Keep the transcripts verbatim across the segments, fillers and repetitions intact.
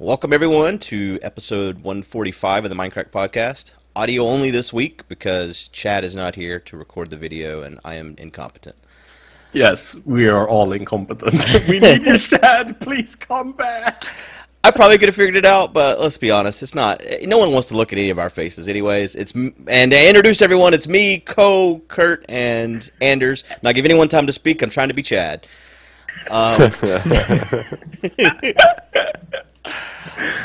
Welcome, everyone, to episode one forty-five of the Minecraft Podcast. Audio only this week because Chad is not here to record the video, and I am incompetent. Yes, we are all incompetent. We need you, Chad. Please come back. I probably could have figured it out, but let's be honest. It's not. No one wants to look at any of our faces anyways. It's And I introduced everyone. It's me, Co, Kurt, and Anders. Not give anyone time to speak. I'm trying to be Chad. Um,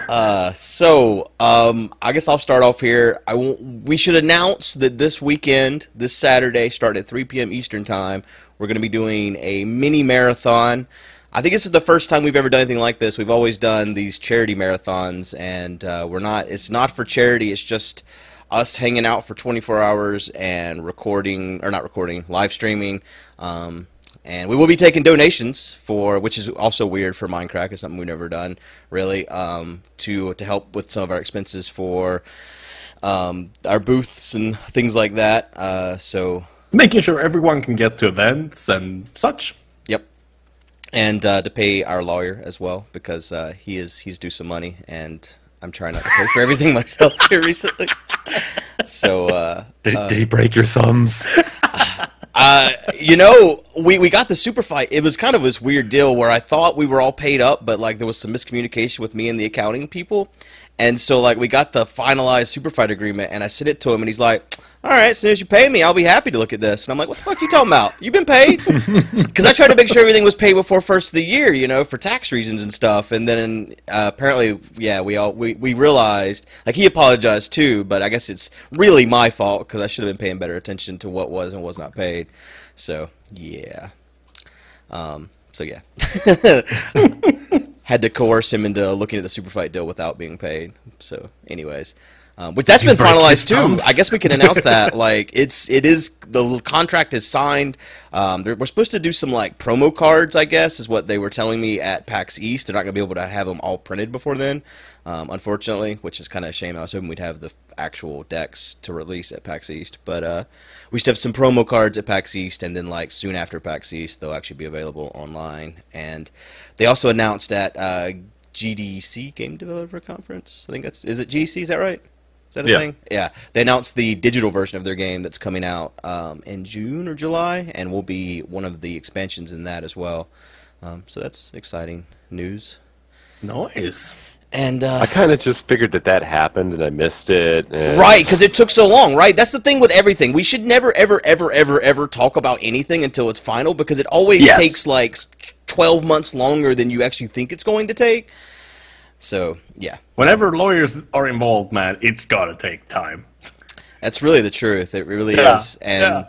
Uh, so, um, I guess I'll start off here. I w we should announce that this weekend, this Saturday, starting at three p m Eastern Time, we're going to be doing a mini marathon. I think this is the first time we've ever done anything like this. We've always done these charity marathons, and uh, we're not. It's not for charity. It's just us hanging out for twenty-four hours and recording, or not recording, live streaming. Um, And we will be taking donations for, which is also weird for Minecraft. It's something we've never done, really, um, to to help with some of our expenses for um, our booths and things like that. Uh, so making sure everyone can get to events and such. Yep, and uh, to pay our lawyer as well because uh, he is he's due some money, and I'm trying not to pay for everything myself here recently. So uh, did, uh, did he break your thumbs? Uh, you know, we, we got the super fight. It was kind of this weird deal where I thought we were all paid up, but like there was some miscommunication with me and the accounting people. And so like we got the finalized super fight agreement and I sent it to him and he's like, all right, as soon as you pay me, I'll be happy to look at this. And I'm like, what the fuck are you talking about? You've been paid? Because I tried to make sure everything was paid before first of the year, you know, for tax reasons and stuff. And then uh, apparently, yeah, we all we, we realized, like he apologized too, but I guess it's really my fault because I should have been paying better attention to what was and was not paid. So yeah, um, so yeah, had to coerce him into looking at the super fight deal without being paid. So, anyways, um, which that's been finalized too. I guess we can announce that. Like it's it is the contract is signed. Um, we're supposed to do some like promo cards, I guess, is what they were telling me at PAX East. They're not gonna be able to have them all printed before then, um, unfortunately, which is kind of a shame. I was hoping we'd have the actual decks to release at PAX East, but uh, we should have some promo cards at PAX East, and then like soon after PAX East, they'll actually be available online. And they also announced at uh, G D C, Game Developer Conference. I think that's is it G D C? Is that right? Is that a yeah. thing? Yeah. They announced the digital version of their game that's coming out um, in June or July, and will be one of the expansions in that as well. Um, so that's exciting news. Nice. And, uh, I kind of just figured that that happened and I missed it. And... Right, because it took so long, right? That's the thing with everything. We should never, ever, ever, ever, ever talk about anything until it's final because it always yes. takes like twelve months longer than you actually think it's going to take. So, yeah. Whenever lawyers are involved, man, it's got to take time. That's really the truth. It really yeah. is. And yeah.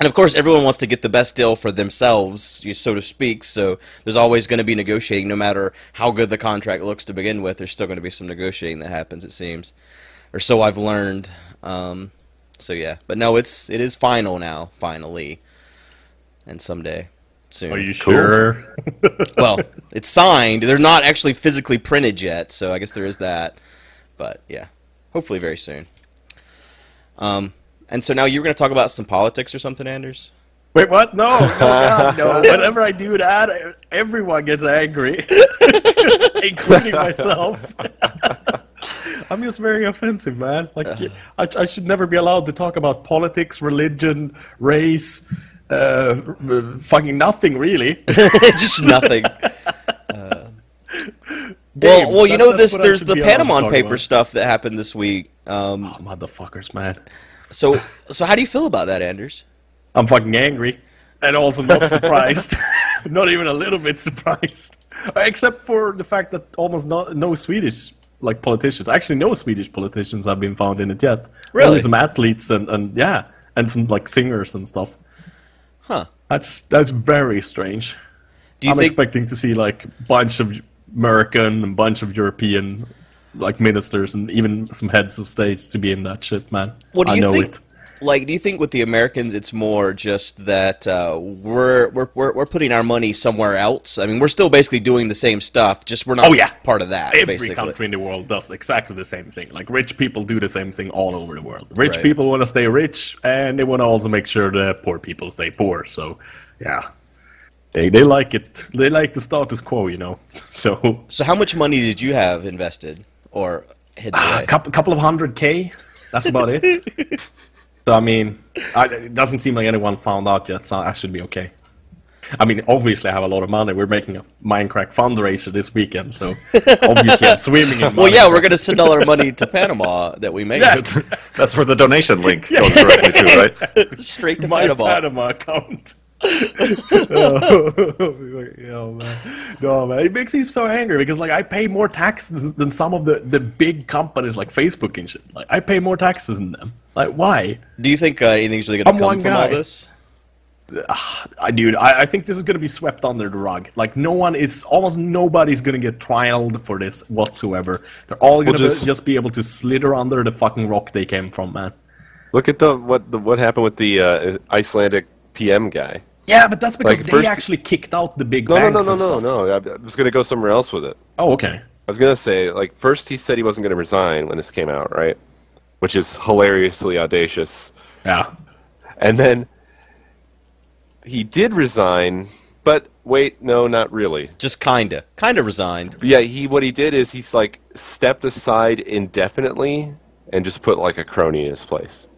And, of course, everyone wants to get the best deal for themselves, so to speak, so there's always going to be negotiating. No matter how good the contract looks to begin with, there's still going to be some negotiating that happens, it seems. Or so I've learned. Um, so, yeah. But, no, it's, it is final now, finally. And someday, soon. Are you cool. sure? Well, it's signed. They're not actually physically printed yet, so I guess there is that. But, yeah, hopefully very soon. Um... And so now you're going to talk about some politics or something, Anders? Wait, what? No, no, God, no. Whenever I do that, everyone gets angry, including myself. I'm just very offensive, man. Like, I, I should never be allowed to talk about politics, religion, race, uh, fucking nothing, really. Just nothing. Uh, Damn, well, well, you know, this. There's the Panama Papers stuff that happened this week. Um, oh, motherfuckers, man. So, so how do you feel about that, Anders? I'm fucking angry, and also not surprised. Not even a little bit surprised, except for the fact that almost no, no Swedish like politicians, actually no Swedish politicians have been found in it yet. Really? Only some athletes and and yeah, and some like singers and stuff. Huh? That's that's very strange. Do you I'm think... expecting to see like bunch of American and bunch of European. Like ministers and even some heads of states to be in that shit, man. What do you I know think, it. Like, do you think with the Americans, it's more just that uh, we're we're we're putting our money somewhere else? I mean, we're still basically doing the same stuff, just we're not oh, yeah. part of that. Every basically. country in the world does exactly the same thing. Like, rich people do the same thing all over the world. Rich right. people want to stay rich, and they want to also make sure that poor people stay poor. So, yeah. They they like it. They like the status quo, you know. So so how much money did you have invested or hidden away? A couple, couple of hundred K. That's about it. So I mean, I, it doesn't seem like anyone found out yet. So I should be okay. I mean, obviously, I have a lot of money. We're making a Minecraft fundraiser this weekend, so obviously, I'm swimming in money. Well, yeah, we're going to send all our money to Panama that we made. Yeah. That's where the donation link goes directly to, right? Straight to my Panama. Panama account. Oh, man. No, man, it makes me so angry because, like, I pay more taxes than some of the the big companies like Facebook and shit. Like, I pay more taxes than them. Like, why? Do you think uh, anything's really going to come from guy. all this? Uh, dude, I, I think this is going to be swept under the rug. Like, no one is, almost nobody's going to get trialed for this whatsoever. They're all going to we'll just, just be able to slither under the fucking rock they came from, man. Look at the what the, what happened with the uh, Icelandic P M guy. Yeah, but that's because like, they first, actually kicked out the big no, banks no, no, no, and no, stuff. No, no, I was going to go somewhere else with it. Oh, okay. I was going to say, like, first he said he wasn't going to resign when this came out, right? Which is hilariously audacious. Yeah. And then he did resign, but wait, no, not really. Just kinda, kinda resigned. Yeah, he what he did is he's like stepped aside indefinitely and just put like a crony in his place.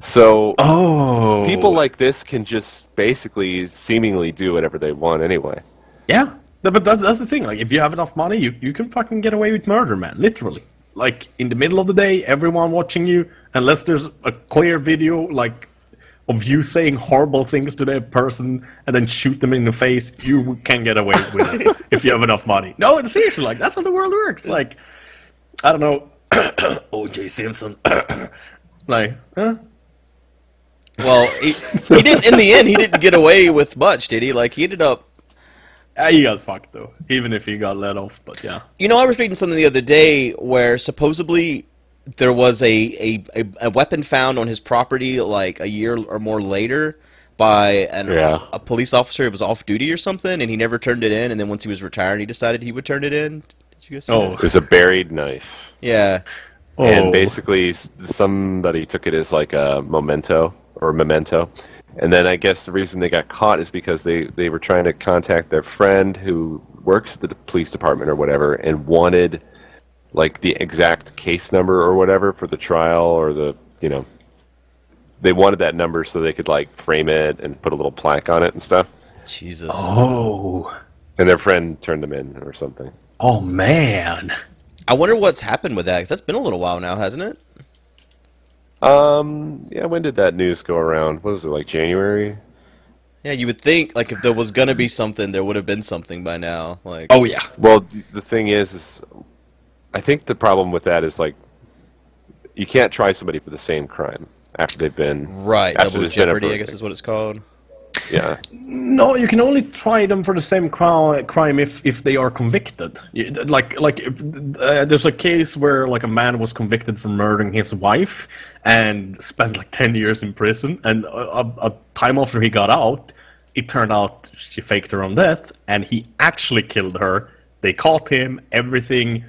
So oh. people like this can just basically seemingly do whatever they want anyway. Yeah, but that's that's the thing. Like, if you have enough money, you you can fucking get away with murder, man. Literally. Like in the middle of the day, everyone watching you, unless there's a clear video, like. Of you saying horrible things to that person and then shoot them in the face, you can get away with it if you have enough money. No, it's seriously, like, that's how the world works. Like, I don't know, O J Simpson. Like, huh? Well, he, he didn't, in the end, he didn't get away with much, did he? Like, he ended up... Uh, he got fucked, though, even if he got let off, but yeah. You know, I was reading something the other day where supposedly... there was a, a, a weapon found on his property like a year or more later by an, yeah. a, a police officer who was off duty or something, and he never turned it in, and then once he was retired, he decided he would turn it in. Did you guys see oh, that? It was a buried knife. Yeah. Oh. And basically somebody took it as like a memento or memento. And then I guess the reason they got caught is because they, they were trying to contact their friend who works at the police department or whatever and wanted... like the exact case number or whatever for the trial or the, you know, they wanted that number so they could like frame it and put a little plaque on it and stuff. Jesus. Oh. And their friend turned them in or something. Oh, man. I wonder what's happened with that. That's been a little while now, hasn't it? Um, yeah, when did that news go around? What was it, like January? Yeah, you would think, like, if there was going to be something, there would have been something by now. Like. Oh, yeah. Well, the thing is, is... I think the problem with that is like you can't try somebody for the same crime after they've been right. Double jeopardy, I guess, is what it's called. Yeah. No, you can only try them for the same crime if if they are convicted. Like like uh, there's a case where like a man was convicted for murdering his wife and spent like ten years in prison, and a, a time after he got out, it turned out she faked her own death, and he actually killed her. They caught him. Everything.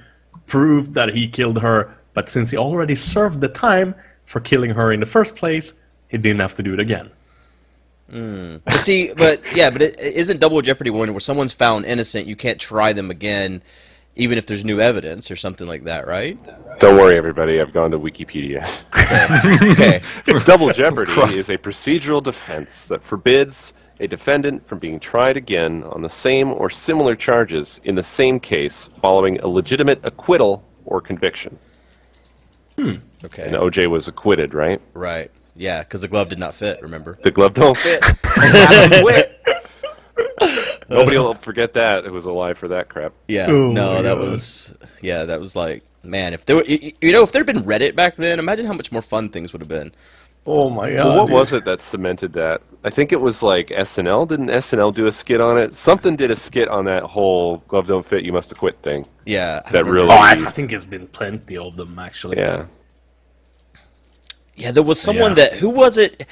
Proved that he killed her, but since he already served the time for killing her in the first place, he didn't have to do it again. Mm. But see, but yeah, but it, it isn't double jeopardy one where someone's found innocent, you can't try them again, even if there's new evidence or something like that, right? Don't worry, everybody. I've gone to Wikipedia. Okay. Okay. Double jeopardy is a procedural defense that forbids a defendant from being tried again on the same or similar charges in the same case following a legitimate acquittal or conviction. Hmm. Okay. And O J was acquitted, right? Right. Yeah, because the glove did not fit, remember? The glove don't fit. I quit. Nobody will forget that. It was alive for that crap. Yeah. Oh, no, that God. was... Yeah, that was like... Man, if there were... You, you know, if there had been Reddit back then, imagine how much more fun things would have been. Oh my God! Well, what dude. was it that cemented that? I think it was like S N L. Didn't S N L do a skit on it? Something did a skit on that whole "glove don't fit, you must have quit" thing. Yeah, that really. Oh, I think it's been plenty of them actually. Yeah. Yeah, there was someone yeah. that who was it?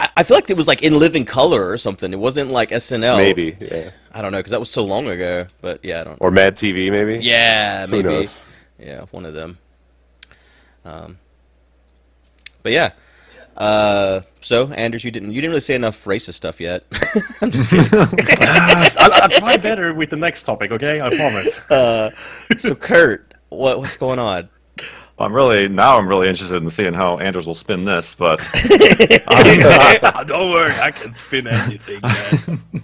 I, I feel like it was like In Living Color or something. It wasn't like S N L. Maybe. Yeah. I don't know because that was so long ago. But yeah, I don't. Or Mad T V maybe. Yeah, maybe. Who knows? Yeah, one of them. Um. But yeah. Uh, so, Anders, you didn't you didn't really say enough racist stuff yet. I'm just kidding. I'll try better with the next topic, okay? I promise. Uh, so, Kurt, what what's going on? I'm really now. I'm really interested in seeing how Anders will spin this, but uh, don't worry, I can spin anything, man.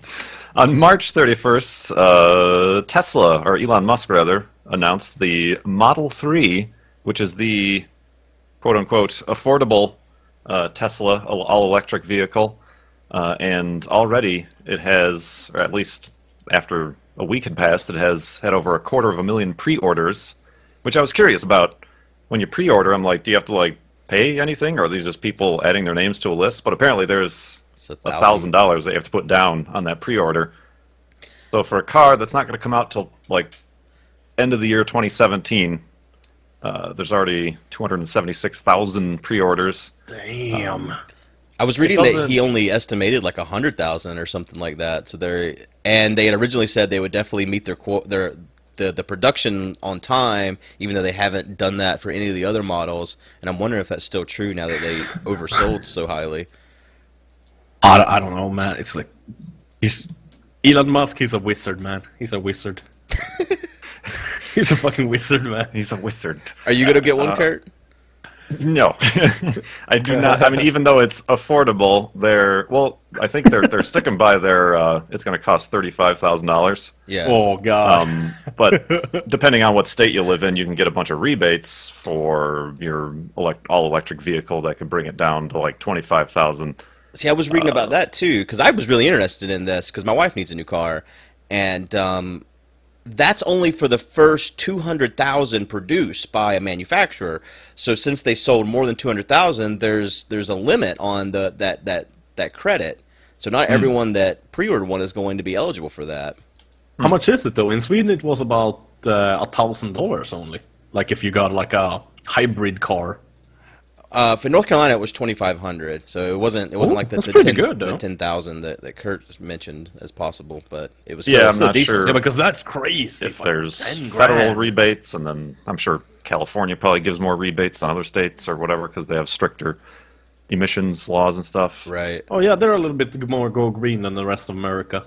On March thirty-first, uh, Tesla, or Elon Musk rather, announced the Model three, which is the quote-unquote affordable uh, Tesla all-electric vehicle, uh, and already it has, or at least after a week had passed, it has had over a quarter of a million pre-orders, which I was curious about. When you pre-order, I'm like, do you have to like pay anything, or are these just people adding their names to a list? But apparently there's a thousand dollars they have to put down on that pre-order. So for a car that's not going to come out till like end of the year twenty seventeen, uh, there's already two hundred seventy-six thousand pre-orders. Damn. Um, I was reading that he only estimated like a hundred thousand or something like that. So they're and they had originally said they would definitely meet their their. The, the production on time, even though they haven't done that for any of the other models, and I'm wondering if that's still true now that they oversold so highly. I, I don't know, man. It's like he's Elon Musk. He's a wizard, man. He's a wizard. He's a fucking wizard, man. He's a wizard. Are you gonna get one, uh, Kurt? No, I do not. I mean, even though it's affordable, they're well. I think they're they're sticking by their. Uh, it's going to cost thirty-five thousand dollars. Yeah. Oh god. Um, but depending on what state you live in, you can get a bunch of rebates for your elect all electric vehicle that can bring it down to like twenty-five thousand. See, I was reading uh, about that too because I was really interested in this because my wife needs a new car, and um, that's only for the first two hundred thousand produced by a manufacturer. So since they sold more than two hundred thousand, there's there's a limit on the that that that credit. So not mm. everyone that pre-ordered one is going to be eligible for that. How much is it though? In Sweden it was about a thousand dollars only. Like if you got like a hybrid car. Uh, for North Carolina it was twenty-five hundred. So it wasn't it wasn't Ooh, like the, the ten good, the ten thousand that that Kurt mentioned as possible, but it was still, yeah, it was still decent. Sure. Yeah, because that's crazy. If like there's federal rebates, and then I'm sure California probably gives more rebates than other states or whatever because they have stricter emissions laws and stuff. Right. Oh yeah, they're a little bit more go green than the rest of America.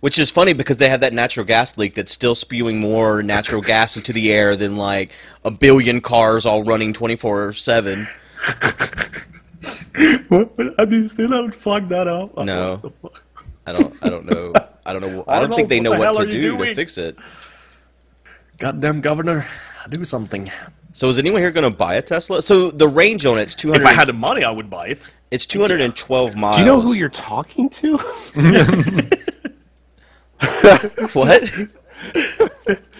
Which is funny because they have that natural gas leak that's still spewing more natural gas into the air than like a billion cars all running twenty-four seven. What? I mean, still haven't fucked that up. No, I don't. I don't know. I don't know. I don't, I don't think know, they know what, what to do doing? to fix it. Goddamn governor, do something. So is anyone here going to buy a Tesla? So the range on it's two hundred... If I had the money, I would buy it. It's two hundred twelve yeah. miles. Do you know who you're talking to? What?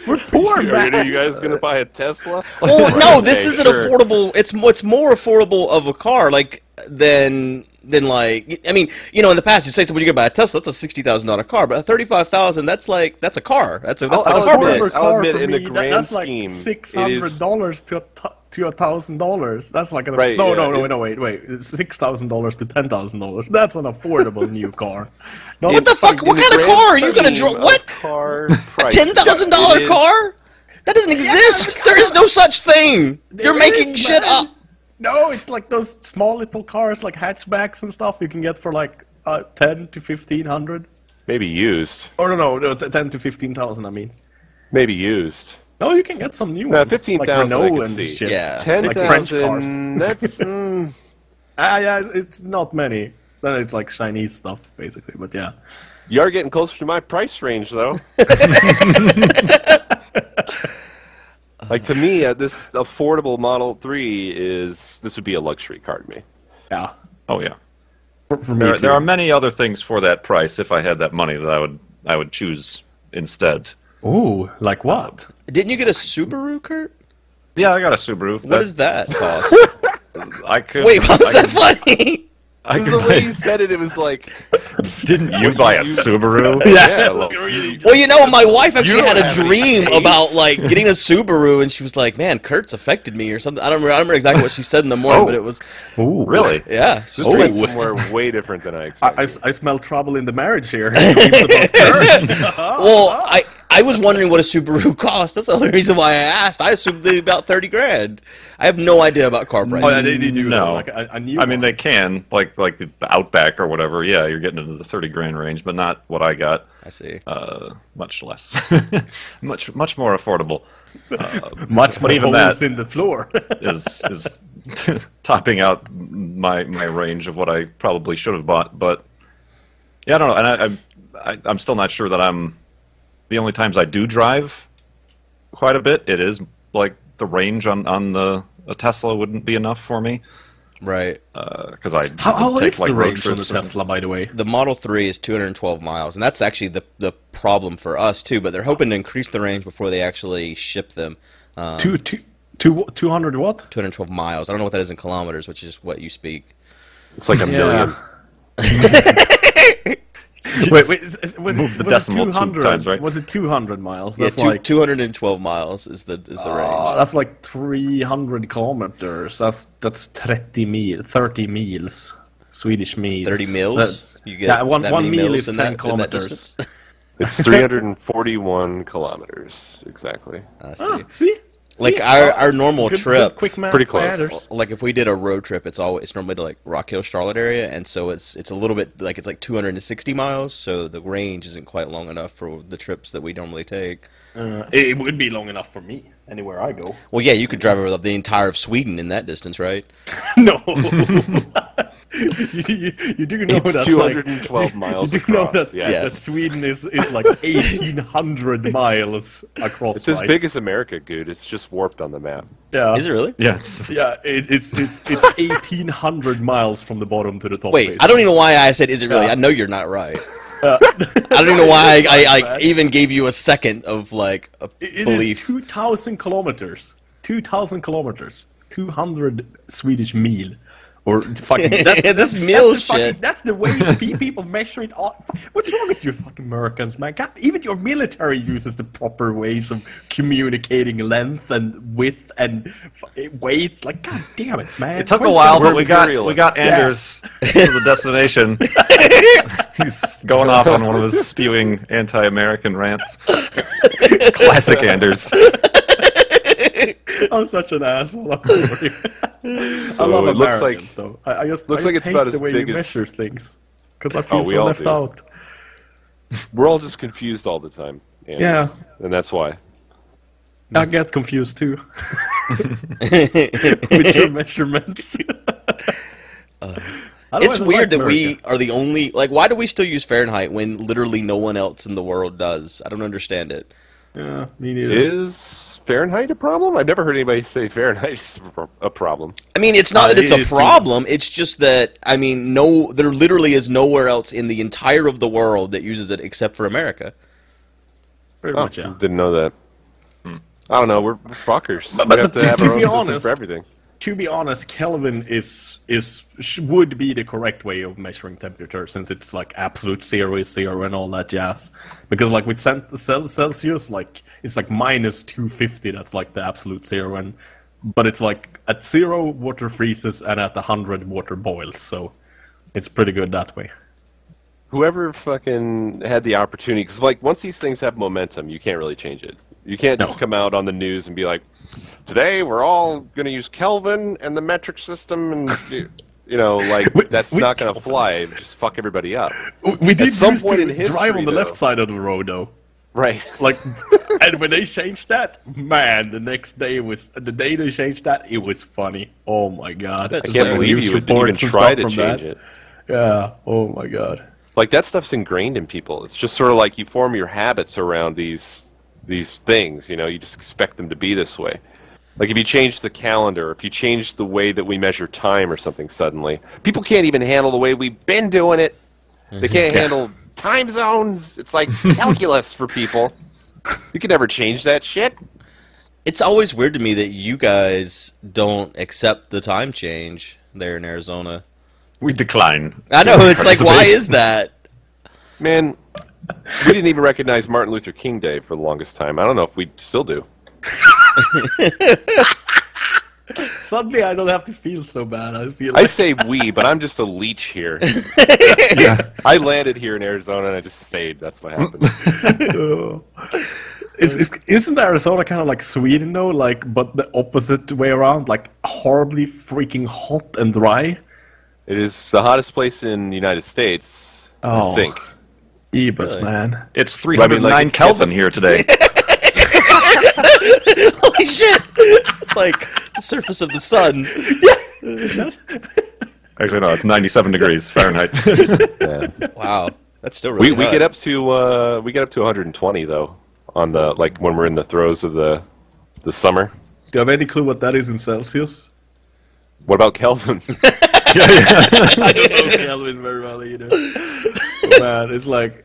We're poor, man. Are you guys going to buy a Tesla? Well, no, this is an affordable... It's, it's more affordable of a car like than... Then like I mean, you know, in the past you say somebody you could buy a Tesla, that's a sixty thousand dollar car, but a thirty five thousand, that's like that's a car. That's a, that's I'll, like I'll a car. I'll admit, in the grand that's scheme, like six hundred dollars to a to a thousand dollars. That's like an right, no, yeah, no, no, it, no, wait, wait, six thousand dollars to ten thousand dollars. That's an affordable new car. No, what the fuck? What kind of car are you gonna draw? What car? Price. ten thousand dollar car? That doesn't exist. Yeah, there is no such thing. You're is, making man. shit up. No, it's like those small little cars, like hatchbacks and stuff, you can get for like uh, ten to fifteen hundred. Maybe used. Or no, no, no, ten to fifteen thousand. I mean. Maybe used. No, you can get some new no, ones. Fifteen thousand, like Renault and see. shit. Yeah. Ten like thousand. French cars. That's. Mm. Ah, yeah, it's, it's not many. Then it's like Chinese stuff, basically. But yeah. You are getting closer to my price range, though. Like, to me, uh, this affordable Model three is... This would be a luxury car to me. Yeah. Oh, yeah. For, for me there, there are many other things for that price, if I had that money, that I would I would choose instead. Ooh, like what? Didn't you get a Subaru, Kurt? Yeah, I got a Subaru. What does that cost? I could, Wait, why was I that could, funny? I the way you said it, it was like... Didn't you buy a Subaru? Yeah. Well, you know, my wife actually had a dream about like getting a Subaru, and she was like, "Man, Kurt's affected me" or something. I don't remember, I don't remember exactly what she said in the morning, oh. but it was. Ooh, really? Yeah. This oh. went somewhere way different than I expected. I, I, I smell trouble in the marriage here. Well, I. I was wondering what a Subaru cost. That's the only reason why I asked. I assumed they about thirty grand. I have no idea about car prices. Oh, they, they do no. Like a, a new I one. mean, they can like like the Outback or whatever. Yeah, you're getting into the thirty grand range, but not what I got. I see. Uh, much less, much much more affordable. Uh, much, but even that in the floor is is topping out my my range of what I probably should have bought. But yeah, I don't know, and I, I I'm still not sure that I'm. The only times I do drive quite a bit, it is like the range on on the a Tesla wouldn't be enough for me, right? Because uh, I how, how take, is like, the range on the Tesla? By the way, the Model three is two hundred twelve miles, and that's actually the the problem for us too. But they're hoping to increase the range before they actually ship them. Um, two two two two hundred what? two hundred twelve miles. I don't know what that is in kilometers, which is what you speak. It's like a million. Wait, wait, is, is, was, it, was, it two hundred, times, right? was it two hundred miles? That's yeah, two, like, two hundred twelve miles is the, is the uh, range. That's like three hundred kilometers. That's, that's thirty miles. Swedish miles. thirty miles? That, you get yeah, one, one mile is ten that, kilometers. It's three hundred forty-one kilometers, exactly. I see. Ah, see? Like, see? our, our normal good, trip, good, quick math pretty close. Matters. Like, if we did a road trip, it's always it's normally to, like, Rock Hill, Charlotte area, and so it's it's a little bit, like, it's like two hundred sixty miles, so the range isn't quite long enough for the trips that we normally take. Uh, it would be long enough for me, anywhere I go. Well, yeah, you could drive over the entire of Sweden in that distance, right? No! You, you, you do know it's that two hundred twelve like, miles you do across, know that, yes. that Sweden is, is like eighteen hundred miles across. It's right? as big as America, dude. It's just warped on the map. Yeah. Is it really? Yeah. It's, yeah. It, it's it's it's eighteen hundred miles from the bottom to the top. Wait, place. I don't even know why I said is it really. Yeah. I know you're not right. Uh, I don't even know why I, I, I even bad. gave you a second of like a it, it belief. It is two thousand kilometers. two thousand kilometers. two hundred Swedish mil. Or fucking that's, that's meal that's shit. Fucking, that's the way people measure it. All. What's wrong with you, fucking Americans, man? God, even your military uses the proper ways of communicating length and width and weight. Like, god damn it, man! It took a while, but we got we got Anders yeah. to the destination. He's going off on one of his spewing anti-American rants. Classic Anders. I'm such an asshole. I'm sorry. So I love it looks like though. I, I just looks I just like it's hate about as the way big you measure as... things because I feel oh, so left do. out. We're all just confused all the time. And yeah, and that's why. I get confused too with your measurements. uh. It's weird that we are the only. Like, why do we still use Fahrenheit when literally no one else in the world does? I don't understand it. Yeah, me neither. Is Fahrenheit a problem? I've never heard anybody say Fahrenheit's a problem. I mean, it's not uh, that it's it a problem. Too. It's just that, I mean, no, there literally is nowhere else in the entire of the world that uses it except for America. Pretty oh, much, yeah. Didn't know that. Hmm. I don't know. We're, we're fuckers. But, but, we have to, to have to our own honest, system for everything. To be honest, Kelvin is is would be the correct way of measuring temperature, since it's like absolute zero is zero and all that jazz. Because like with Celsius, like it's like minus two fifty. That's like the absolute zero, and but it's like at zero water freezes and at a hundred water boils. So it's pretty good that way. Whoever fucking had the opportunity, because like once these things have momentum, you can't really change it. You can't just no. come out on the news and be like, today we're all going to use Kelvin and the metric system, and, you know, like, we, that's we not going to fly. Just fuck everybody up. We did At some used point to in history, drive on the though, left side of the road, though. Right. Like, and when they changed that, man, the next day was, the day they changed that, it was funny. Oh, my God. I can't like, believe you would even try to change that. it. Yeah. Oh, my God. Like, that stuff's ingrained in people. It's just sort of like you form your habits around these... these things, you know, you just expect them to be this way. Like if you change the calendar, if you change the way that we measure time or something suddenly, people can't even handle the way we've been doing it. They can't handle time zones. It's like calculus for people. You can never change that shit. It's always weird to me that you guys don't accept the time change there in Arizona. We decline. I know, it's like, why is that? Man... We didn't even recognize Martin Luther King Day for the longest time. I don't know if we still do. Suddenly I don't have to feel so bad. I feel. Like I say we, but I'm just a leech here. Yeah. I landed here in Arizona and I just stayed. That's what happened. Is, is, isn't Arizona kind of like Sweden though, like, but the opposite way around, like horribly freaking hot and dry? It is the hottest place in the United States, oh, I think. Ebus, really? Man. It's three hundred nine I mean, like, it's Kelvin here today. Holy shit! It's like the surface of the sun. Actually, no, it's ninety-seven degrees Fahrenheit. Yeah. Wow, that's still really we, hot. We get up to uh, we get up to one hundred twenty though on the like when we're in the throes of the the summer. Do you have any clue what that is in Celsius? What about Kelvin? Yeah, yeah. I don't know Kelvin very well either. But man, it's like.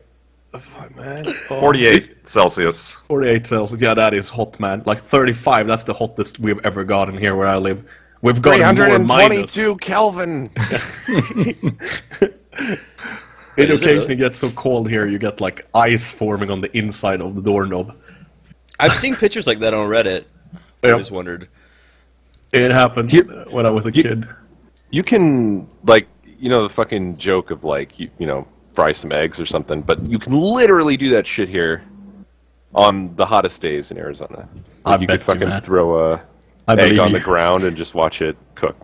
Oh, man. Oh, forty-eight Celsius. forty-eight Celsius. Yeah, that is hot, man. Like thirty-five, that's the hottest we've ever gotten here where I live. We've got three hundred twenty-two Kelvin. It occasionally gets so cold here, you get like ice forming on the inside of the doorknob. I've seen pictures like that on Reddit. Yep. I always wondered. It happened you, when I was a you, kid. You can, like, you know, the fucking joke of, like, you, you know, fry some eggs or something, but you can literally do that shit here on the hottest days in Arizona. Like you could fucking you, throw a I egg on you. the ground and just watch it cook.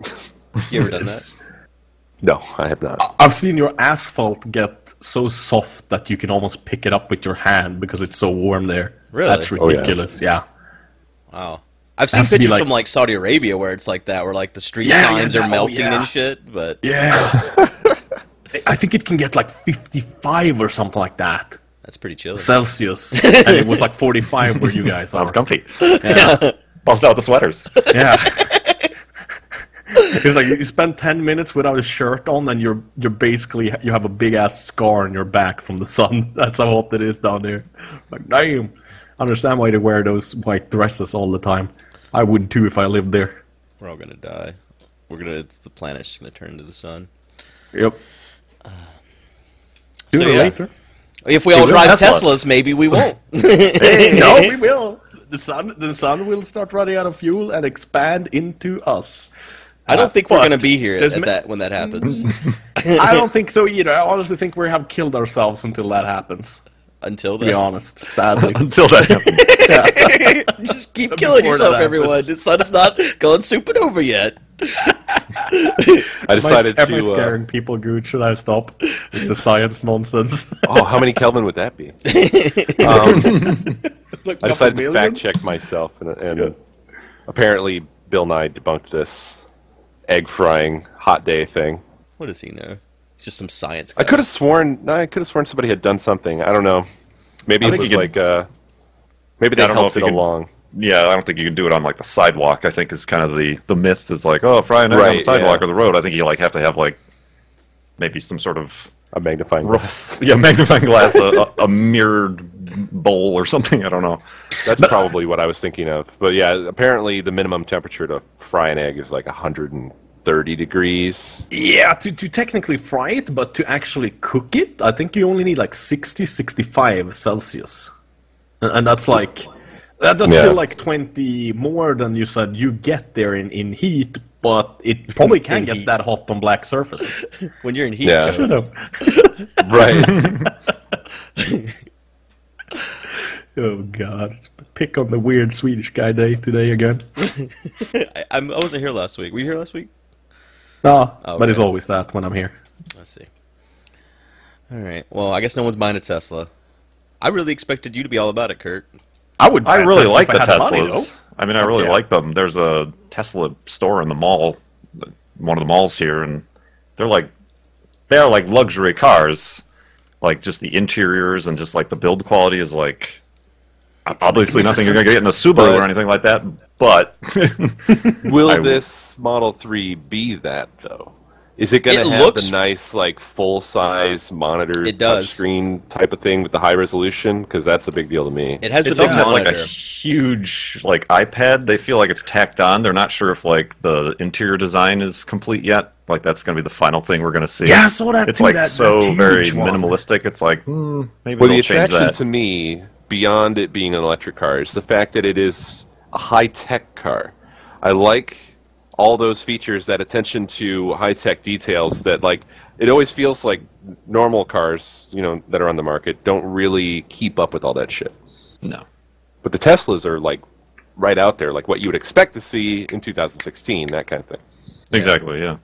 You ever done that? No, I have not. I've seen your asphalt get so soft that you can almost pick it up with your hand because it's so warm there. Really? That's ridiculous, oh, yeah. yeah. Wow. I've seen pictures like, from like Saudi Arabia where it's like that, where like the street yeah, signs yeah, are melting oh, yeah. and shit, but... Yeah. I think it can get like fifty-five or something like that. That's pretty chilly. Celsius. And it was like forty-five where you guys are. Sounds comfy. Yeah. Bust out the sweaters. Yeah. It's like you spend ten minutes without a shirt on and you're you're basically you have a big ass scar on your back from the sun. That's how hot it is down there. Like, damn. I understand why they wear those white dresses all the time. I would too if I lived there. We're all gonna die. We're gonna it's the planet's gonna turn to the sun. Yep. Uh, so yeah. later. If we all drive Tesla. Teslas, maybe we won't. Hey, no, we will. The sun, the sun will start running out of fuel and expand into us. I don't uh, think we're going to be here at that when that happens. I don't think so either. I honestly think we have killed ourselves until that happens. Until then. To be honest, sadly. Until that happens. Yeah. Just keep killing yourself, everyone. The sun's not going supernova yet. I decided am I, am to. Am I scaring uh, people, good? Should I stop with the science nonsense? Oh, how many Kelvin would that be? um, like I decided to fact check myself, and, and yeah. apparently Bill Nye debunked this egg frying hot day thing. What does he know? He's just some science guy. I could have sworn. I could have sworn somebody had done something. I don't know. Maybe I it was like. Can, uh, maybe they helped it along. Could, Yeah, I don't think you can do it on like the sidewalk. I think is kind of the the myth is like, oh, fry an egg right, on the sidewalk yeah. or the road. I think you like have to have like maybe some sort of a magnifying glass. Yeah, magnifying glass, a, a mirrored bowl or something. I don't know. That's probably what I was thinking of. But yeah, apparently the minimum temperature to fry an egg is like one hundred thirty degrees. Yeah, to to technically fry it, but to actually cook it, I think you only need like sixty, sixty-five Celsius, and, and that's like. That does yeah. feel like twenty more than you said you get there in, in heat, but it probably can get heat. that hot on black surfaces. When you're in heat, yeah. shut up. Right. Oh, God. It's pick on the weird Swedish guy day today again. I, I wasn't here last week. Were you here last week? No, oh, okay. But it's always that when I'm here. I see. All right. Well, I guess no one's buying a Tesla. I really expected you to be all about it, Kurt. I would. I really Tesla like I the Teslas. Money, I mean, I really yeah. like them. There's a Tesla store in the mall, one of the malls here, and they're like, they are like luxury cars. Like just the interiors and just like the build quality is like, it's obviously nothing you're gonna get in a Subaru or anything like that. But will I, this Model three be that though? Is it gonna it have looks... the nice like full size monitor touchscreen type of thing with the high resolution? Because that's a big deal to me. It has the it big does monitor. Have like a huge like iPad. They feel like it's tacked on. They're not sure if like the interior design is complete yet. Like that's gonna be the final thing we're gonna see. Yeah, I saw that. It's too, like that, so that very one. minimalistic. It's like mm, maybe well, they'll the change attraction that. To me, beyond it being an electric car, is the fact that it is a high tech car. I like. All those features, that attention to high-tech details that, like, it always feels like normal cars, you know, that are on the market don't really keep up with all that shit. No. But the Teslas are like right out there, like what you would expect to see in two thousand sixteen, that kind of thing. Exactly, yeah.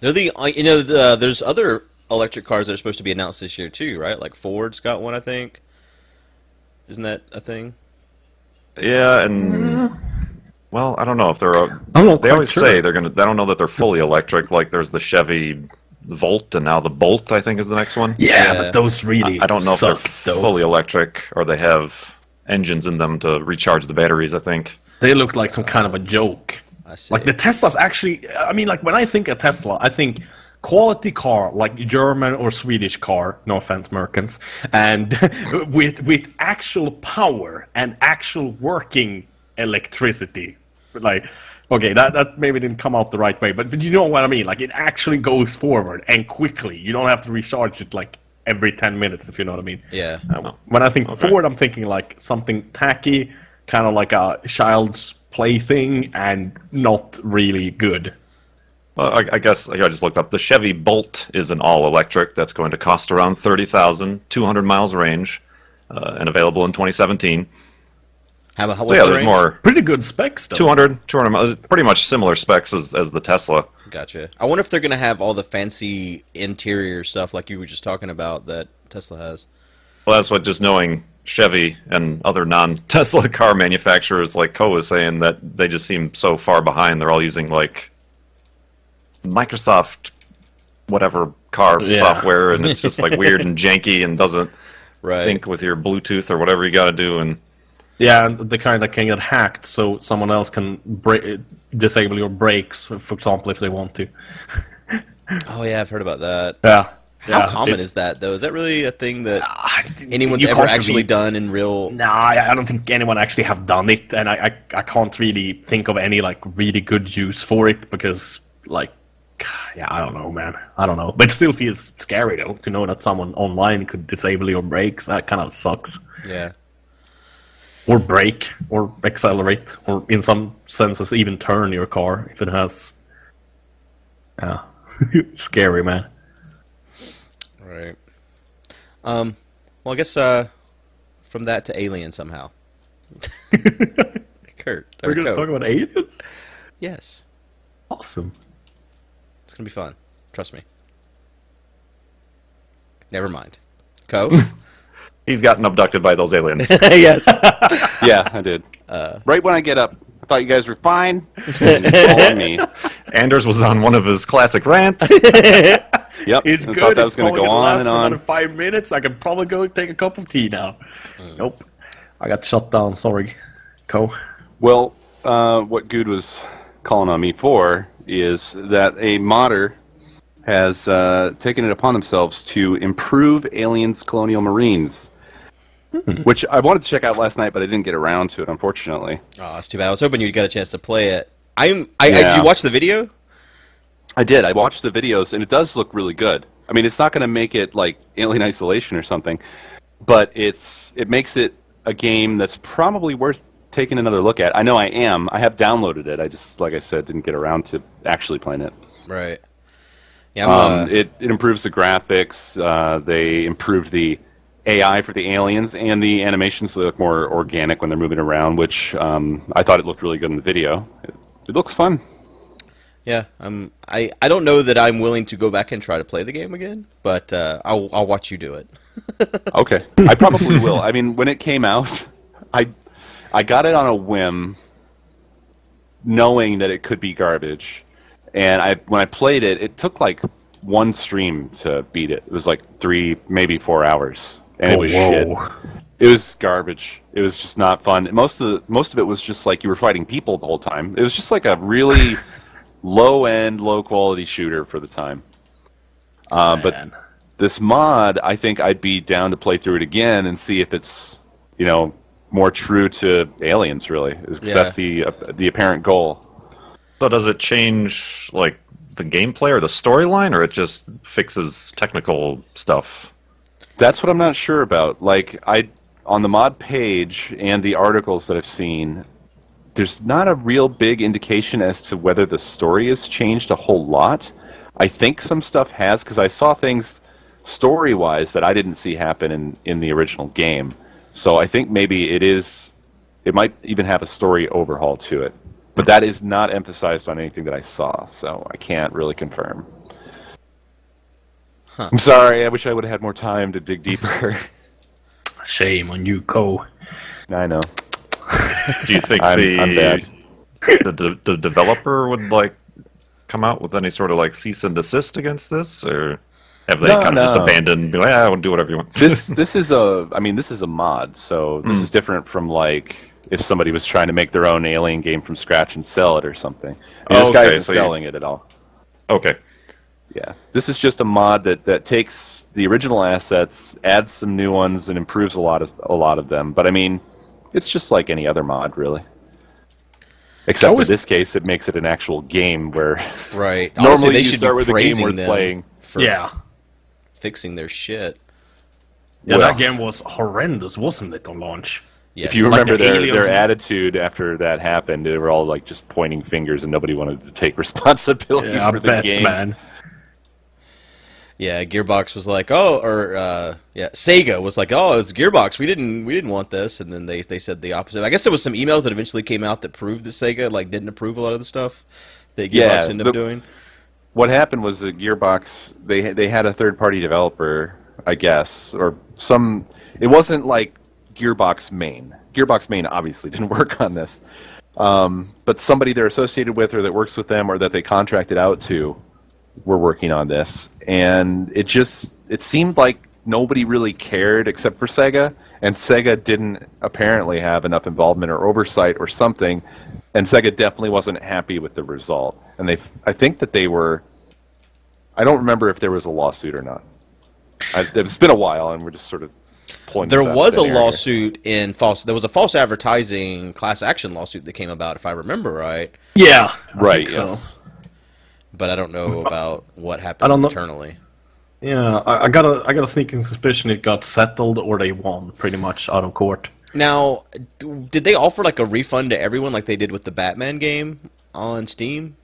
They're the, you know, the, there's other electric cars that are supposed to be announced this year too, right? Like Ford's got one, I think. Isn't that a thing? Yeah, and well, I don't know if they're. A, I'm not they always sure. say they're gonna. I don't know that they're fully electric. Like there's the Chevy Volt, and now the Bolt, I think, is the next one. Yeah, yeah. But those really. I, I don't know suck, if they're though. fully electric or they have engines in them to recharge the batteries. I think they look like some kind of a joke. I see. Like the Tesla's actually. I mean, like when I think of Tesla, I think. Quality car, like German or Swedish car, no offense, Merkens, and with with actual power and actual working electricity. Like, okay, that, that maybe didn't come out the right way, but, but you know what I mean? Like, it actually goes forward and quickly. You don't have to recharge it, like, every ten minutes, if you know what I mean. Yeah. Um, when I think okay. Ford, I'm thinking, like, something tacky, kind of like a child's play thing, and not really good. Well, I, I guess I just looked up. The Chevy Bolt is an all-electric. That's going to cost around thirty thousand dollars, two hundred miles range, uh, and available in twenty seventeen. How about, how was so, yeah, the there's range? More pretty good specs, though. two hundred, two hundred miles, pretty much similar specs as, as the Tesla. Gotcha. I wonder if they're going to have all the fancy interior stuff like you were just talking about that Tesla has. Well, that's what just knowing Chevy and other non-Tesla car manufacturers, like Co was saying, that they just seem so far behind. They're all using, like, Microsoft whatever car yeah. software, and it's just like weird and janky and doesn't right. think with your Bluetooth or whatever you got to do. And yeah, and the kind that can get hacked so someone else can break, disable your brakes, for example, if they want to. Oh yeah, I've heard about that. Yeah. How yeah, common is that, though? Is that really a thing that uh, anyone's ever actually really, done in real... No, I, I don't think anyone actually have done it, and I, I, I can't really think of any like really good use for it because like yeah, I don't know, man. I don't know. But it still feels scary, though, to know that someone online could disable your brakes. That kind of sucks. Yeah. Or brake, or accelerate, or in some senses even turn your car if it has... Yeah. Scary, man. Right. Um, well, I guess uh, from that to Alien somehow. Kurt. We're going to talk about aliens? Yes. Awesome. It's gonna be fun, trust me. Never mind. Co? He's gotten abducted by those aliens. Yes. Yeah, I did. Uh, right when I get up, I thought you guys were fine. And me. Anders was on one of his classic rants. Yep. It's good. Thought that was it's gonna go gonna last on and on. Another five minutes. I can probably go take a cup of tea now. Mm. Nope. I got shut down. Sorry, Co. Well, uh, what Good was calling on me for is that a modder has uh, taken it upon themselves to improve Aliens: Colonial Marines, mm-hmm. which I wanted to check out last night, but I didn't get around to it, unfortunately. Oh, that's too bad. I was hoping you'd get a chance to play it. I'm. I, yeah. I, did you watch the video? I did. I watched the videos, and it does look really good. I mean, it's not going to make it like Alien Isolation or something, but it's it makes it a game that's probably worth taking another look at. I know I am. I have downloaded it. I just, like I said, didn't get around to actually playing it. Right. Yeah. Um, uh... It it improves the graphics. Uh, they improved the A I for the aliens and the animations, so they look more organic when they're moving around. Which um, I thought it looked really good in the video. It, it looks fun. Yeah. Um. I I don't know that I'm willing to go back and try to play the game again, but uh, I'll I'll watch you do it. Okay. I probably will. I mean, when it came out, I. I got it on a whim, knowing that it could be garbage, and I when I played it, it took like one stream to beat it. It was like three, maybe four hours, and oh, it was whoa. shit. It was garbage. It was just not fun. Most of the, most of it was just like you were fighting people the whole time. It was just like a really low end, low quality shooter for the time. Uh, but this mod, I think I'd be down to play through it again and see if it's, you know, more true to aliens, really, because yeah. that's the uh, the apparent goal. So does it change like the gameplay or the storyline, or it just fixes technical stuff? That's what I'm not sure about. Like I on the mod page and the articles that I've seen, there's not a real big indication as to whether the story has changed a whole lot. I think some stuff has, because I saw things story-wise that I didn't see happen in in the original game. So I think maybe it is, it might even have a story overhaul to it. But that is not emphasized on anything that I saw, so I can't really confirm. Huh. I'm sorry, I wish I would have had more time to dig deeper. Shame on you, Cole. I know. Do you think I'm, the, I'm bad. the, de the developer would like come out with any sort of like cease and desist against this, or have they no, kind of no. just abandoned? Be like, ah, I want to do whatever you want. This this is a, I mean, this is a mod, so this mm. is different from like if somebody was trying to make their own Alien game from scratch and sell it or something. I mean, oh, this guy okay, isn't so selling you... it at all. Okay. Yeah, this is just a mod that, that takes the original assets, adds some new ones, and improves a lot of a lot of them. But I mean, it's just like any other mod, really. Except always... in this case, it makes it an actual game where right. normally Honestly, they you should start with a game worth playing. For yeah, fixing their shit. Yeah, well, that game was horrendous, wasn't it, on launch? Yes. If you remember like the their, their attitude after that happened, they were all like just pointing fingers, and nobody wanted to take responsibility yeah, for I the bet, game. Man. Yeah, Gearbox was like, oh, or uh, yeah, Sega was like, oh, it's Gearbox. We didn't, we didn't want this, and then they they said the opposite. I guess there was some emails that eventually came out that proved that Sega like didn't approve a lot of the stuff that Gearbox yeah, ended up the, doing. What happened was that Gearbox they they had a third party developer, I guess, or some. It wasn't like Gearbox Maine. Gearbox Maine obviously didn't work on this, um, but somebody they're associated with, or that works with them, or that they contracted out to. We're working on this, and it just it seemed like nobody really cared except for Sega, and Sega didn't apparently have enough involvement or oversight or something, and Sega definitely wasn't happy with the result, and they I think that they were I don't remember if there was a lawsuit or not. I, it's been a while, and we're just sort of pulling this out of thin air. There was a lawsuit in false there was a false advertising class action lawsuit that came about, if I remember right. Yeah, right. Yes. So. But I don't know about what happened I don't internally. Know. Yeah, I, I got a I got a sneaking suspicion it got settled or they won pretty much out of court. Now, did they offer like a refund to everyone like they did with the Batman game on Steam?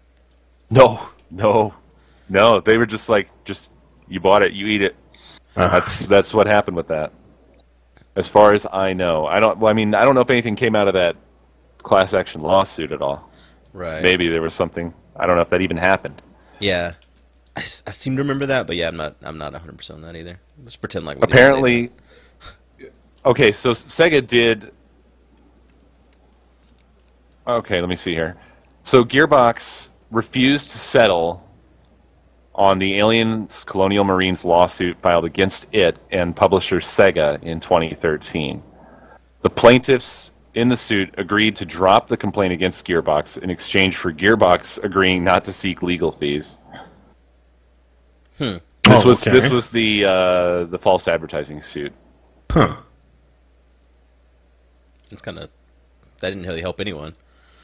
No, no, no. They were just like, just you bought it, you eat it. Uh-huh. That's that's what happened with that. As far as I know, I don't. Well, I mean, I don't know if anything came out of that class action lawsuit at all. Right. Maybe there was something. I don't know if that even happened. Yeah, I, I seem to remember that, but yeah, I'm not I'm not one hundred percent on that either. Let's pretend like we apparently. Didn't say that. Okay, so Sega did. Okay, let me see here. So Gearbox refused to settle on the Aliens: Colonial Marines lawsuit filed against it and publisher Sega in twenty thirteen. The plaintiffs in the suit agreed to drop the complaint against Gearbox in exchange for Gearbox agreeing not to seek legal fees. Hmm. This oh, was okay. this was the uh, the false advertising suit. Huh. That's kind of that didn't really help anyone.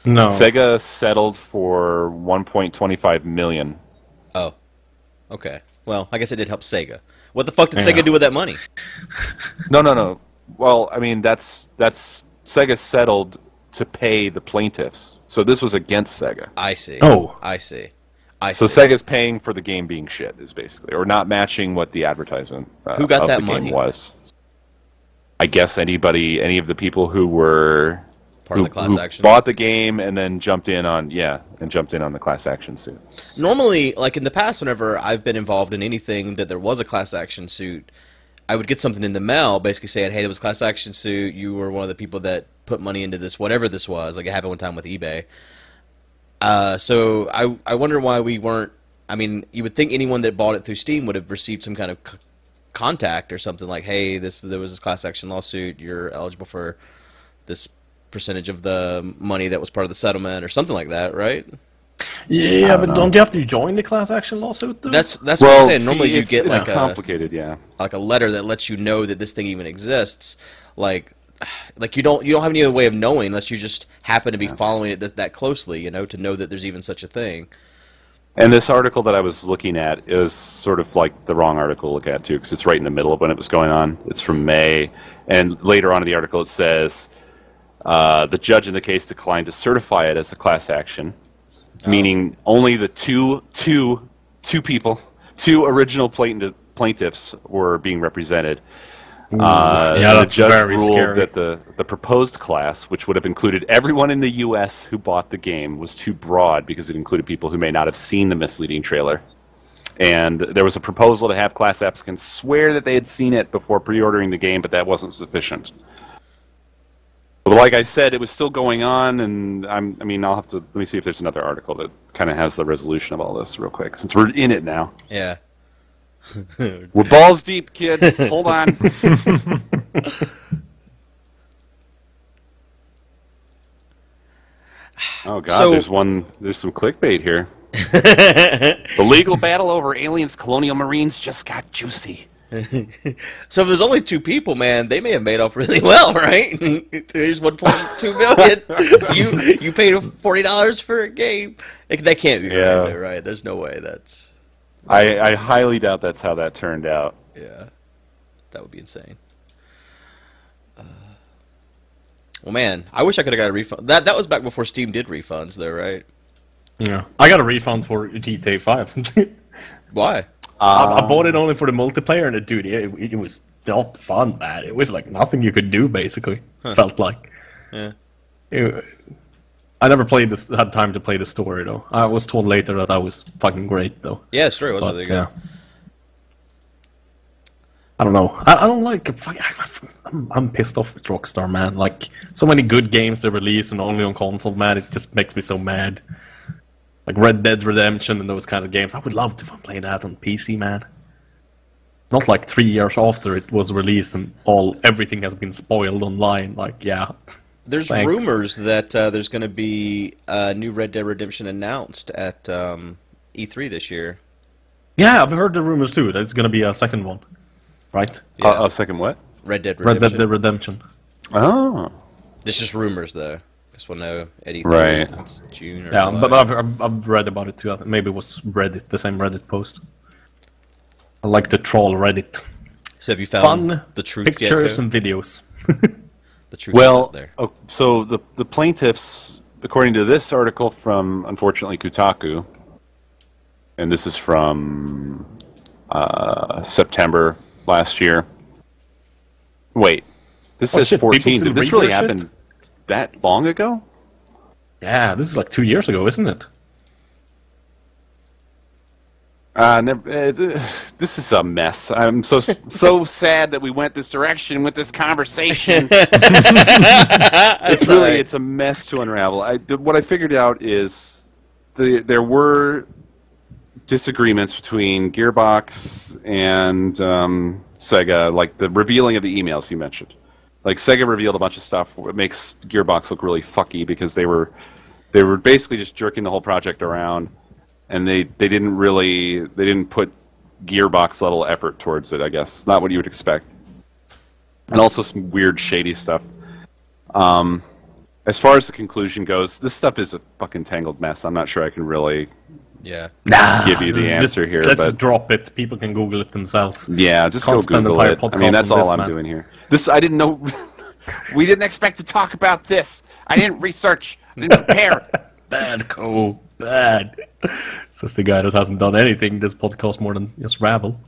No. Sega settled for one point two five million. Oh. Okay. Well, I guess it did help Sega. What the fuck did yeah. Sega do with that money? No, no, no. Well, I mean that's that's. Sega settled to pay the plaintiffs, so this was against Sega. I see. Oh, I see. I see. So Sega's paying for the game being shit, is basically, or not matching what the advertisement uh, who got of that the money? Game was. I guess anybody, any of the people who were part who, of the class who action, bought the game and then jumped in on yeah, and jumped in on the class action suit. Normally, like in the past, whenever I've been involved in anything that there was a class action suit, I would get something in the mail basically saying, hey, there was a class action suit. You were one of the people that put money into this, whatever this was. Like it happened one time with eBay. Uh, so I, I wonder why we weren't – I mean, you would think anyone that bought it through Steam would have received some kind of c contact or something like, hey, this there was this class action lawsuit. You're eligible for this percentage of the money that was part of the settlement or something like that, right? Yeah, don't but know. Don't you have to join the class action lawsuit? Though? That's that's well, what I'm saying. Normally, see, you get like a complicated, yeah, like a letter that lets you know that this thing even exists. Like, like you don't you don't have any other way of knowing unless you just happen to be yeah. following it th that closely, you know, to know that there's even such a thing. And this article that I was looking at is sort of like the wrong article to look at too, because it's right in the middle of when it was going on. It's from May, and later on in the article it says uh, the judge in the case declined to certify it as a class action. Meaning oh. only the two, two, two people, two original plaintiffs were being represented. Uh, yeah, the judge ruled scary. that the, the proposed class, which would have included everyone in the U S who bought the game, was too broad because it included people who may not have seen the misleading trailer. And there was a proposal to have class applicants swear that they had seen it before pre-ordering the game, but that wasn't sufficient. But like I said, it was still going on, and I'm, I mean, I'll have to... Let me see if there's another article that kind of has the resolution of all this real quick, since we're in it now. Yeah. We're balls deep, kids. Hold on. Oh god, so, there's one. There's some clickbait here. The legal battle over Aliens: Colonial Marines just got juicy. So if there's only two people, man, they may have made off really well, right? Here's one point two million dollars. you you paid forty dollars for a game. That can't be yeah. right, there, right? There's no way that's. I, I highly doubt that's how that turned out. Yeah, that would be insane. Uh, well, man, I wish I could have got a refund. That that was back before Steam did refunds, though, right? Yeah, I got a refund for G T A five. Why? Uh, I, I bought it only for the multiplayer, and it, dude, it, it was not fun, man. It was like nothing you could do, basically. Huh. Felt like. Yeah. It, I never played this. Had time to play the story though. I was told later that that was fucking great though. Yeah, it's true. It was really good. Uh, I don't know. I, I don't like. I'm, I'm pissed off with Rockstar, man. Like so many good games they release and only on console, man. It just makes me so mad. Like Red Dead Redemption and those kind of games. I would love to play that on P C, man. Not like three years after it was released and all everything has been spoiled online. Like yeah. There's Thanks. rumors that uh, there's going to be a new Red Dead Redemption announced at um, E three this year. Yeah, I've heard the rumors too. There's going to be a second one, right? Yeah. Uh, a second what? Red Dead Redemption. Red Dead Redemption. Oh. It's just rumors, though. Because we'll know at E three. Right. It's June or yeah, July. But I've, I've read about it too. Maybe it was Reddit, the same Reddit post. I like the troll Reddit. So have you found Fun the truth pictures yet, and videos. The truth well, is out there. Oh, so the the plaintiffs, according to this article from, unfortunately, Kotaku, and this is from uh, September last year. Wait, this oh, says shit, fourteen. Did this really happened shit? that long ago? Yeah, this is like two years ago, isn't it? Uh, never, uh, this is a mess. I'm so so sad that we went this direction with this conversation. It's really right. It's a mess to unravel. I, th what I figured out is the, there were disagreements between Gearbox and um, Sega, like the revealing of the emails you mentioned. Like Sega revealed a bunch of stuff that makes Gearbox look really fucky because they were they were basically just jerking the whole project around. And they, they didn't really, they didn't put Gearbox-level effort towards it, I guess. Not what you would expect. And also some weird, shady stuff. Um, as far as the conclusion goes, this stuff is a fucking tangled mess. I'm not sure I can really yeah. nah, give you the just, answer here. Let's but drop it. People can Google it themselves. Yeah, just Can't go Google it. I mean, that's all this, I'm man. doing here. This, I didn't know, we didn't expect to talk about this. I didn't research. I didn't prepare. Bad, cool, bad. Says the guy that hasn't done anything this podcast more than just rabble.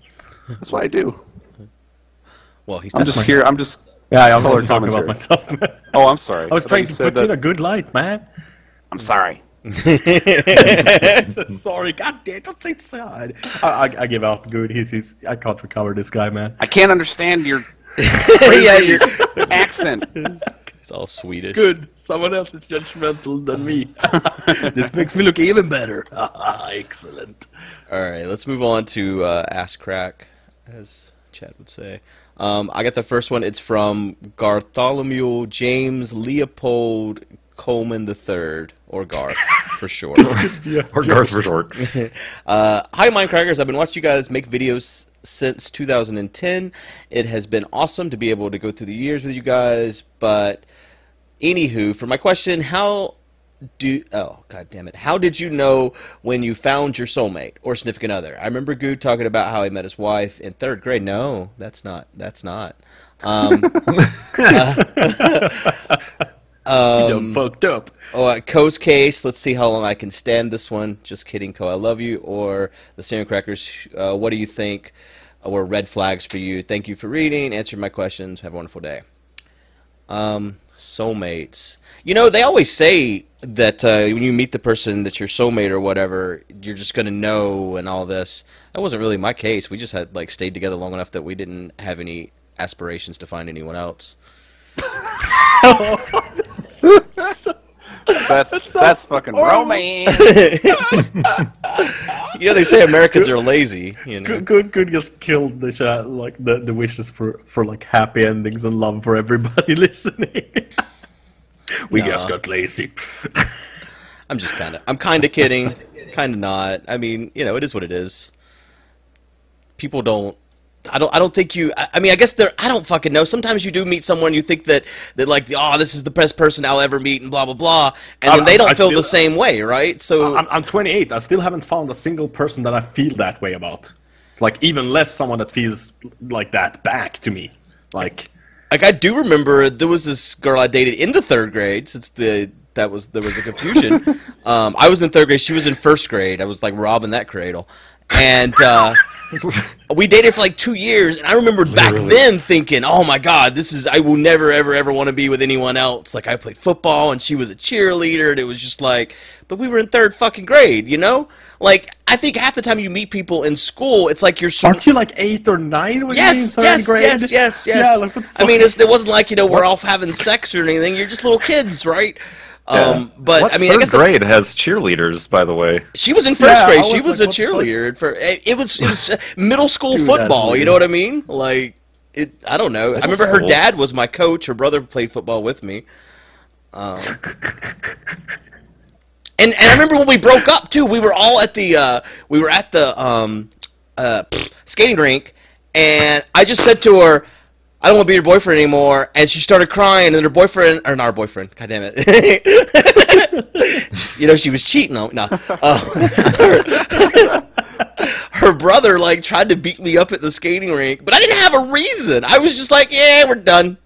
That's what I do. Well, he's I'm just here. I'm just. Yeah, I'm talking commentary. about myself. Oh, I'm sorry. I was I trying to put that... in a good light, man. I'm sorry. So sorry, God damn, don't say sorry. I, I, I give up. Good. He's, he's. I can't recover this guy, man. I can't understand your. yeah, your accent. It's all Swedish. Good. Someone else is judgmental than me. This makes me look even better. Excellent. All right, let's move on to uh, Ask Crack, as Chad would say. Um, I got the first one. It's from Gartholomew James Leopold Coleman the third, or Garth for short. yeah, or Garth for short. uh, Hi, Minecrackers. I've been watching you guys make videos since two thousand ten. It has been awesome to be able to go through the years with you guys, but anywho, for my question, how do oh god damn it how did you know when you found your soulmate or significant other? I remember Goo talking about how he met his wife in third grade. No, that's not that's not um, uh, um, you done fucked up. Oh, uh, Co's case. Let's see how long I can stand this one. Just kidding, Co. I love you. Or the Sandcrackers. Uh, what do you think? were red flags for you. Thank you for reading, answering my questions. Have a wonderful day. Um, soulmates. You know, they always say that uh, when you meet the person that's your soulmate or whatever, you're just going to know and all this. That wasn't really my case. We just had like stayed together long enough that we didn't have any aspirations to find anyone else. That's that's, that's fucking romance. You know, they say Americans good, are lazy. You know, good, good, good just killed the chat, like the the wishes for for like happy endings and love for everybody listening. We nah. just got lazy. I'm just kind of I'm kind of kidding, kind of not. I mean, you know, it is what it is. People don't. I don't. I don't think you. I, I mean, I guess there. I don't fucking know. Sometimes you do meet someone you think that that like, oh, this is the best person I'll ever meet, and blah blah blah, and then they don't I feel still, the same way, right? So I'm, I'm twenty-eight. I still haven't found a single person that I feel that way about. It's like even less someone that feels like that back to me. Like, like I do remember there was this girl I dated in the third grade. Since the that was there was a confusion. um, I was in third grade. She was in first grade. I was like robbing that cradle. And uh, we dated for like two years, and I remember back Literally. then thinking, "Oh my God, this is I will never, ever, ever want to be with anyone else." Like I played football, and she was a cheerleader, and it was just like, but we were in third fucking grade, you know? Like I think half the time you meet people in school, it's like you're. Aren't you like eighth or nine when yes, you're in third yes, grade? Yes, yes, yes, yes. Yeah, like, what the fuck? I mean, it's, it wasn't like you know we're what? off having sex or anything. You're just little kids, right? Yeah. Um, but what I mean, third I guess grade has cheerleaders, by the way. She was in first yeah, grade. Was she was like, a cheerleader. For it was, it was middle school Dude, football. You know what I mean? Like it. I don't know. Middle I remember school. Her dad was my coach. Her brother played football with me. Um, and and I remember when we broke up too. We were all at the uh, we were at the um, uh, skating rink, and I just said to her, I don't want to be your boyfriend anymore, and she started crying, and then her boyfriend, or not her boyfriend, god damn it. You know, she was cheating on me. No. Uh, her, her brother, like, tried to beat me up at the skating rink, but I didn't have a reason. I was just like, yeah, we're done.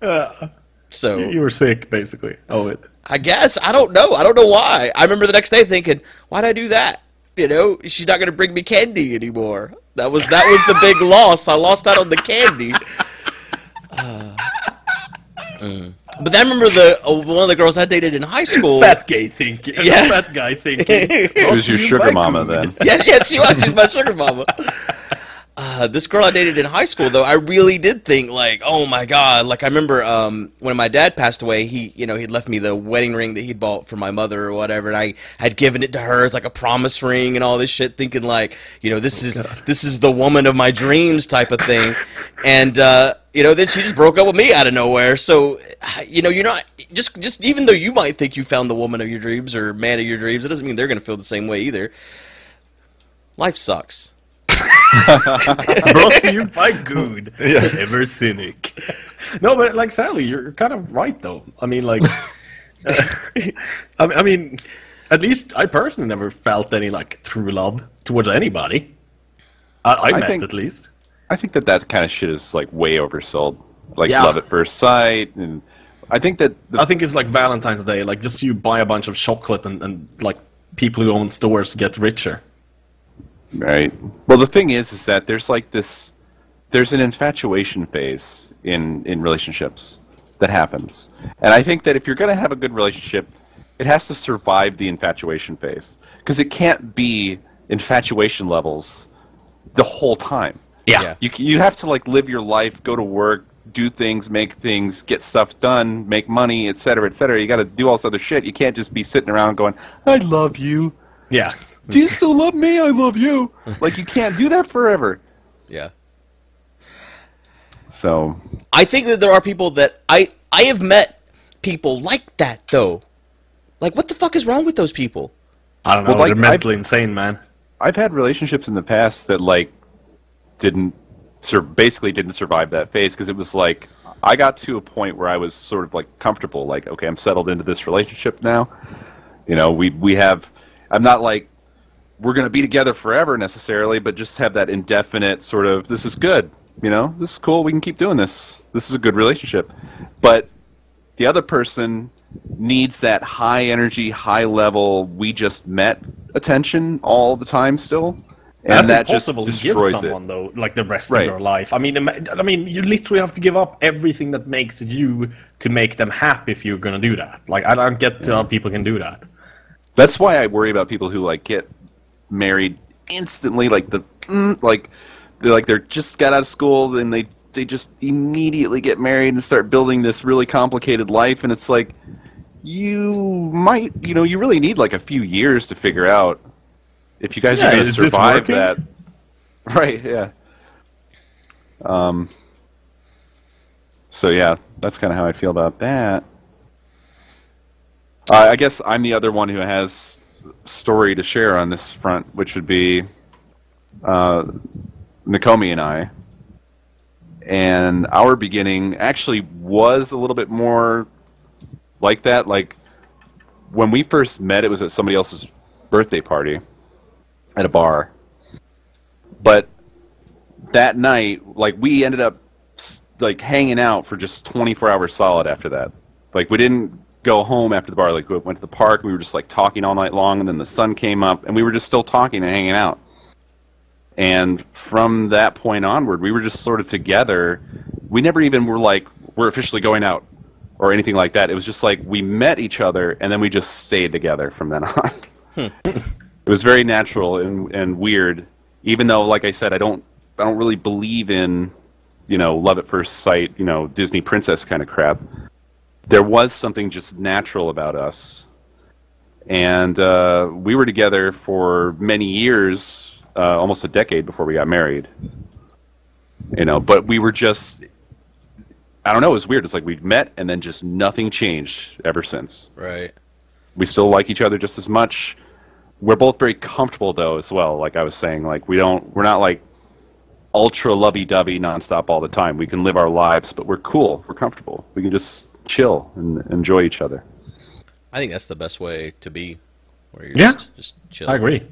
Uh, so you were sick, basically. Oh, it. I guess. I don't know. I don't know why. I remember the next day thinking, why'd I do that? You know, she's not going to bring me candy anymore. That was, that was the big loss. I lost out on the candy. Uh, mm. But then I remember the uh, one of the girls I dated in high school. Fat gay thinking. Yeah. Fat guy thinking. She was your sugar mama then. Yes, yes, she was. She's my sugar mama. Uh, this girl I dated in high school, though, I really did think like, oh my God. Like I remember um, when my dad passed away, he, you know, he'd left me the wedding ring that he'd bought for my mother or whatever, and I had given it to her as like a promise ring and all this shit, thinking like, you know, this is this is the woman of my dreams type of thing, and uh, you know, then she just broke up with me out of nowhere. So, you know, you're not just just even though you might think you found the woman of your dreams or man of your dreams, it doesn't mean they're gonna feel the same way either. Life sucks. Brought to you by Good. Yes. Ever cynic. No, but like sadly, you're kind of right though. I mean, like, uh, I, I mean, at least I personally never felt any like true love towards anybody. I, I, I met think, at least. I think that that kind of shit is like way oversold. Like yeah. love at first sight, and I think that I think it's like Valentine's Day. Like, just you buy a bunch of chocolate, and, and like people who own stores get richer. Right. Well, the thing is, is that there's like this, there's an infatuation phase in in relationships that happens, and I think that if you're going to have a good relationship, it has to survive the infatuation phase, because it can't be infatuation levels the whole time. Yeah. yeah. You you have to like live your life, go to work, do things, make things, get stuff done, make money, et cetera, et cetera. You got to do all this other shit. You can't just be sitting around going, "I love you." Yeah. Do you still love me? I love you. Like, you can't do that forever. Yeah. So. I think that there are people that I, I have met people like that, though. Like, what the fuck is wrong with those people? I don't know. Well, like, they're mentally I've, insane, man. I've had relationships in the past that, like, didn't, sur basically didn't survive that phase, because it was like, I got to a point where I was sort of, like, comfortable. Like, okay, I'm settled into this relationship now. You know, we, we have, I'm not, like, we're going to be together forever necessarily, but just have that indefinite sort of, this is good, you know, this is cool, we can keep doing this, this is a good relationship. But the other person needs that high energy, high level, we just met attention all the time still, And that's that impossible just to give someone, it. though, like the rest right. of your life. I mean, I mean, you literally have to give up everything that makes you to make them happy if you're going to do that. Like, I don't get how people can do that. That's why I worry about people who, like, get married instantly, like, the, like, they're, like they're just got out of school and they, they just immediately get married and start building this really complicated life. And it's like, you might, you know, you really need, like, a few years to figure out if you guys yeah, are going to survive that. Right, yeah. Um, so, yeah, that's kind of how I feel about that. Uh, I guess I'm the other one who has story to share on this front, which would be uh, Nakomi and I. And our beginning actually was a little bit more like that. Like, when we first met, it was at somebody else's birthday party at a bar. But that night, like, we ended up, like, hanging out for just twenty-four hours solid after that. Like, we didn't go home after the bar. Like, we went to the park, we were just, like, talking all night long, and then the sun came up, and we were just still talking and hanging out. And from that point onward, we were just sort of together. We never even were like, we're officially going out or anything like that. It was just like we met each other, and then we just stayed together from then on. Hmm. It was very natural and and weird, even though, like I said, I don't I don't really believe in, you know, love at first sight, you know, Disney princess kind of crap. There was something just natural about us, and uh, we were together for many years, uh, almost a decade before we got married. You know, but we were just, I don't know, it was weird. It's like we'd met and then just nothing changed ever since. Right. We still like each other just as much. We're both very comfortable, though, as well. Like I was saying, like we don't, we're not like ultra lovey-dovey nonstop all the time. We can live our lives, but we're cool. We're comfortable. We can just chill and enjoy each other. I think that's the best way to be. Where you're yeah, just, just chill. I agree.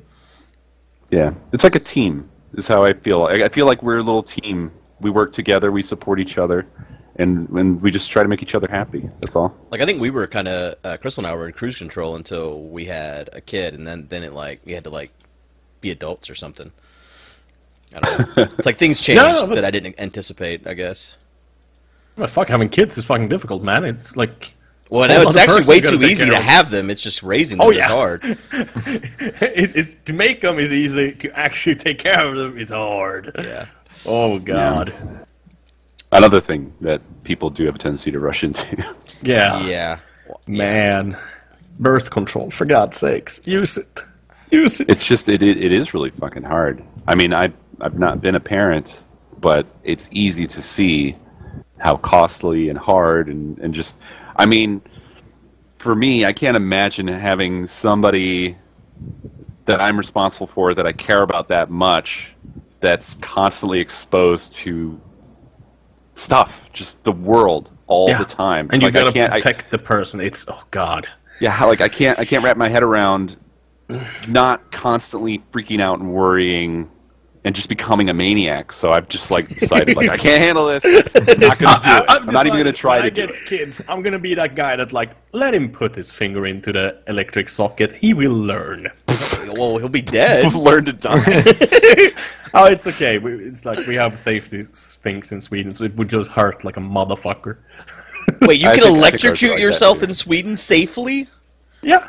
Yeah, it's like a team. Is how I feel. I, I feel like we're a little team. We work together. We support each other. And and we just try to make each other happy. That's all. Like, I think we were kind of uh, Crystal and I were in cruise control until we had a kid, and then then it like we had to like be adults or something. I don't know. It's like things changed no, that I didn't anticipate, I guess. Well, fuck, having kids is fucking difficult, man. It's like, well, no, it's actually way too easy to have them. It's just raising them oh, yeah. is hard. it, it's to make them is easy. To actually take care of them is hard. Yeah. Oh God. Yeah. Another thing that people do have a tendency to rush into. Yeah. Yeah. Man. Birth control, for God's sakes. Use it. Use it. It's just, it, it, it is really fucking hard. I mean, I, I've not been a parent, but it's easy to see how costly and hard and, and just, I mean, for me, I can't imagine having somebody that I'm responsible for, that I care about that much, that's constantly exposed to stuff, just the world all yeah. the time, and like, you gotta protect I, the person. It's oh god. Yeah, like I can't, I can't wrap my head around not constantly freaking out and worrying, and just becoming a maniac. So I've just like decided, like I can't handle this. I'm not gonna do I, it. I'm decided, not even gonna try to do it. When I get kids, I'm gonna be that guy that like let him put his finger into the electric socket. He will learn. Well, he'll be dead. He'll learn to die. Oh, it's okay. We, it's like we have safety things in Sweden, so it would just hurt like a motherfucker. Wait, you can think, electrocute like yourself that, in Sweden safely? Yeah.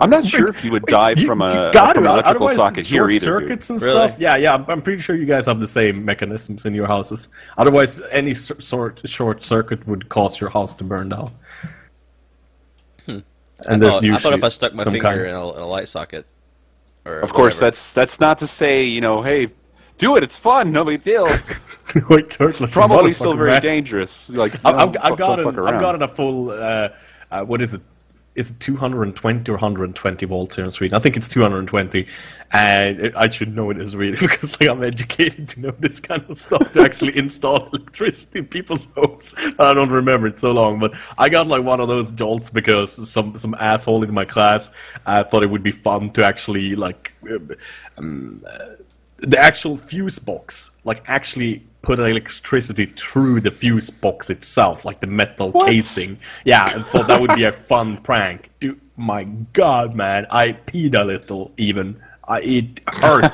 I'm not sure if you would Wait, die you, from a from an electrical socket here either. Circuits and really? stuff. Yeah, yeah. I'm pretty sure you guys have the same mechanisms in your houses. Otherwise, any sort short circuit would cause your house to burn down. Hmm. And I there's thought, usually I thought if I stuck my finger kind. in, a, in a light socket. Or of course, whatever. that's that's not to say, you know, hey, do it, it's fun, no big deal. Wait, it's like probably still very man. dangerous. Like, no, I've, I've, got an, I've got a full, uh, uh, what is it? Is it two hundred twenty or one hundred twenty volts here in Sweden? I think it's two hundred twenty. And I should know it is really, because like, I'm educated to know this kind of stuff, to actually install electricity in people's homes. I don't remember it so long, but I got like one of those jolts because some, some asshole in my class uh, thought it would be fun to actually like, um, uh, the actual fuse box, like actually put electricity through the fuse box itself, like the metal what? casing. Yeah, and thought that would be a fun prank. Dude, my God, man, I peed a little even. I, it hurt.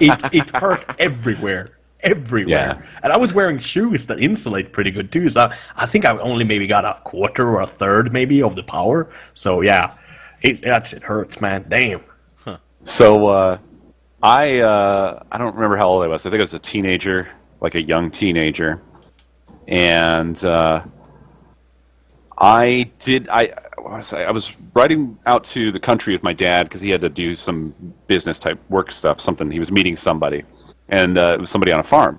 it, it hurt everywhere. Everywhere. Yeah. And I was wearing shoes that insulate pretty good too, so I, I think I only maybe got a quarter or a third maybe of the power. So yeah, it, that shit hurts, man. Damn. Huh. So uh, I uh, I don't remember how old I was. I think I was a teenager, like a young teenager, and uh, I did I what was I, I was riding out to the country with my dad because he had to do some business type work stuff. Something he was meeting somebody. And uh, it was somebody on a farm.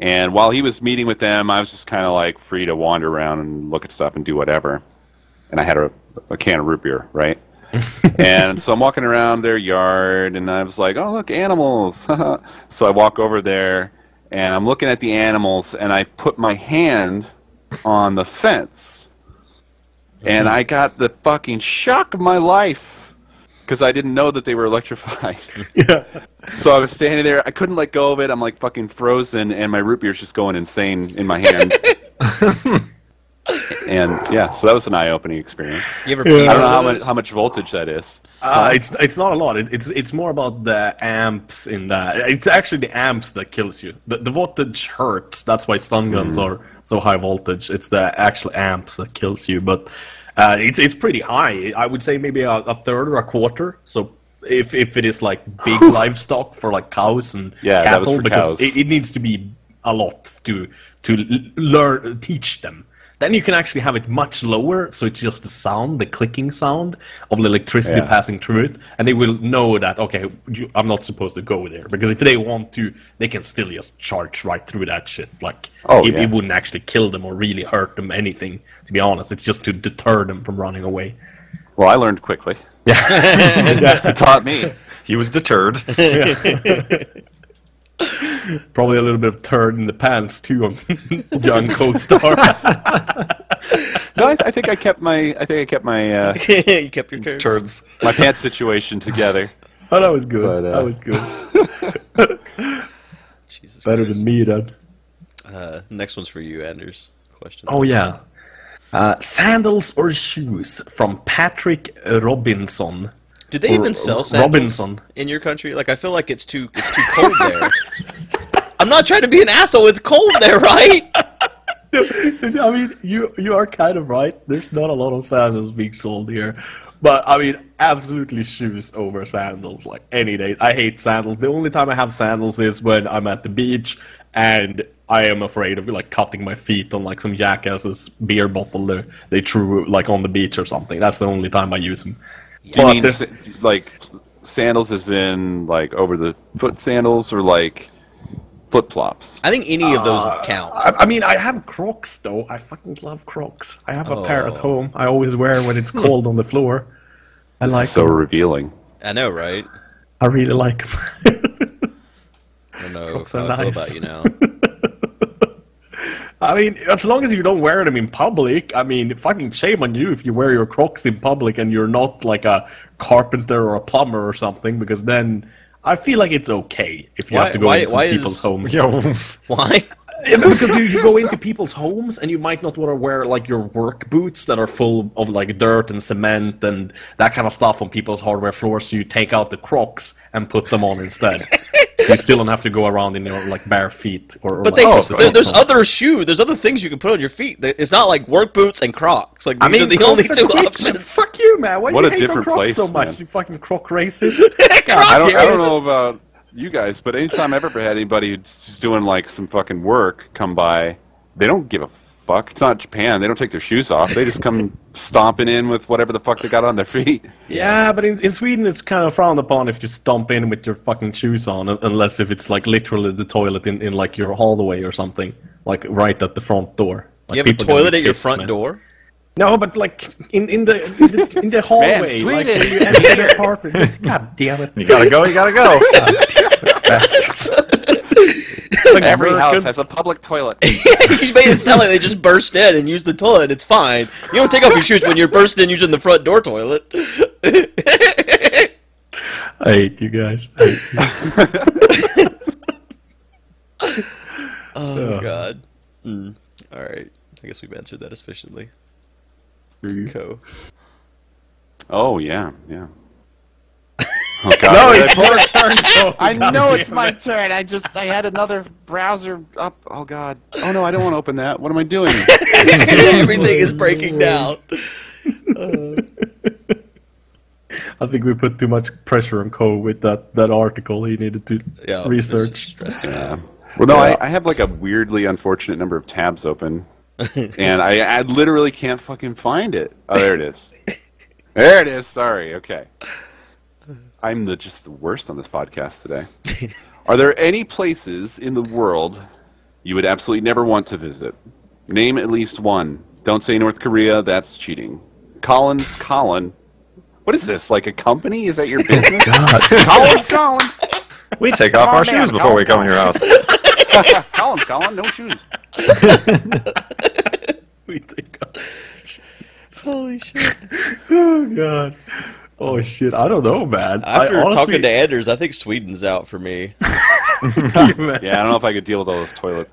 And while he was meeting with them, I was just kind of like free to wander around and look at stuff and do whatever. And I had a, a can of root beer, right? And so I'm walking around their yard, and I was like, oh, look, animals. So I walk over there, and I'm looking at the animals, and I put my hand on the fence. And I got the fucking shock of my life. Because I didn't know that they were electrified. Yeah. So I was standing there. I couldn't let go of it. I'm like fucking frozen, and my root beer's just going insane in my hand. And yeah, so that was an eye-opening experience. You ever yeah. I don't know how much, how much voltage that is. Uh, it's it's not a lot. It, it's it's more about the amps in that. It's actually the amps that kills you. The the voltage hurts. That's why stun guns mm. are so high voltage. It's the actual amps that kills you, but. Uh, it's it's pretty high. I would say maybe a, a third or a quarter. So if if it is like big livestock for like cows and yeah, cattle, because it, it needs to be a lot to to learn teach them. Then you can actually have it much lower, so it's just the sound, the clicking sound of the electricity yeah. passing through it, and they will know that okay, you, I'm not supposed to go there because if they want to, they can still just charge right through that shit. Like oh, it, yeah. it wouldn't actually kill them or really hurt them anything. To be honest, it's just to deter them from running away. Well, I learned quickly. Yeah, it taught me. He was deterred. Yeah. Probably a little bit of turd in the pants too on young co-star. No, I, th I think I kept my I think I kept my uh, you kept your turds. turds my pants situation together. Oh, that was good. But, uh... That was good. Jesus Better Christ. than me, Dad. Uh, next one's for you, Anders. Question. Oh yeah, uh, sandals or shoes from Patrick Robinson. Did they even sell sandals Robinson. in your country? Like, I feel like it's too it's too cold there. I'm not trying to be an asshole. It's cold there, right? I mean, you you are kind of right. There's not a lot of sandals being sold here, but I mean, absolutely shoes over sandals like any day. I hate sandals. The only time I have sandals is when I'm at the beach and I am afraid of like cutting my feet on like some jackass's beer bottle they they threw like on the beach or something. That's the only time I use them. Do you mean like sandals as in like over the foot sandals or like flip flops? I think any of those uh, count. I, I mean, I have Crocs though. I fucking love Crocs. I have oh. a pair at home. I always wear when it's cold on the floor. I this like. Is so them. revealing. I know, right? I really like them. I know. Crocs are nice. I feel about you now. I mean, as long as you don't wear them in public, I mean, fucking shame on you if you wear your Crocs in public and you're not like a carpenter or a plumber or something, because then I feel like it's okay if you why, have to go why, into why people's is, homes. Yo, why? Because you, you go into people's homes and you might not want to wear like your work boots that are full of like dirt and cement and that kind of stuff on people's hardware floors, so you take out the Crocs and put them on instead. So you still don't have to go around in your like bare feet or. or but like, they, oh, there, there's other shoe. There's other things you can put on your feet. It's not like work boots and Crocs. Like these I mean, are the Crocs only two quick, options. Man. Fuck you, man! Why what do you a hate different Crocs place, so much? Man. You fucking Croc racist. Yeah, I, don't, I don't know about you guys, but anytime I've ever had anybody who's doing like some fucking work come by, they don't give a fuck. It's not Japan. They don't take their shoes off. They just come stomping in with whatever the fuck they got on their feet. Yeah, but in, in Sweden it's kind of frowned upon if you stomp in with your fucking shoes on, unless if it's like literally the toilet in, in like your hallway or something, like right at the front door. Like, you have a toilet at your front man. door? No, but like in in the in the, in the hallway, man, Sweden. Like when you enter the apartment. God damn it! You gotta go. You gotta go. Like every house has a public toilet. You made it sound like they just burst in and use the toilet. It's fine. You don't take off your shoes when you're bursting in using the front door toilet. I hate you guys. I hate you. Oh, oh God. Mm. All right. I guess we've answered that efficiently. Co. Oh yeah, yeah. Oh, God. No, it's your turn. Oh, I God know it's my it. turn. I just I had another browser up. Oh, God. Oh, no, I don't want to open that. What am I doing? Everything is breaking down. Uh, I think we put too much pressure on Cole with that, that article he needed to yeah, research. Yeah. Well, no, yeah. I, I have like a weirdly unfortunate number of tabs open, and I, I literally can't fucking find it. Oh, there it is. There it is. Sorry. Okay. I'm the, just the worst on this podcast today. Are there any places in the world you would absolutely never want to visit? Name at least one. Don't say North Korea. That's cheating. Collins, Colin. What is this? Like a company? Is that your business? God. Collins, Colin. We take off our shoes before we come in your house. Collins, Colin, no shoes. We take off. Holy shit. Oh, God. Oh, shit. I don't know, man. After I honestly... talking to Anders, I think Sweden's out for me. Yeah, I don't know if I could deal with all those toilets.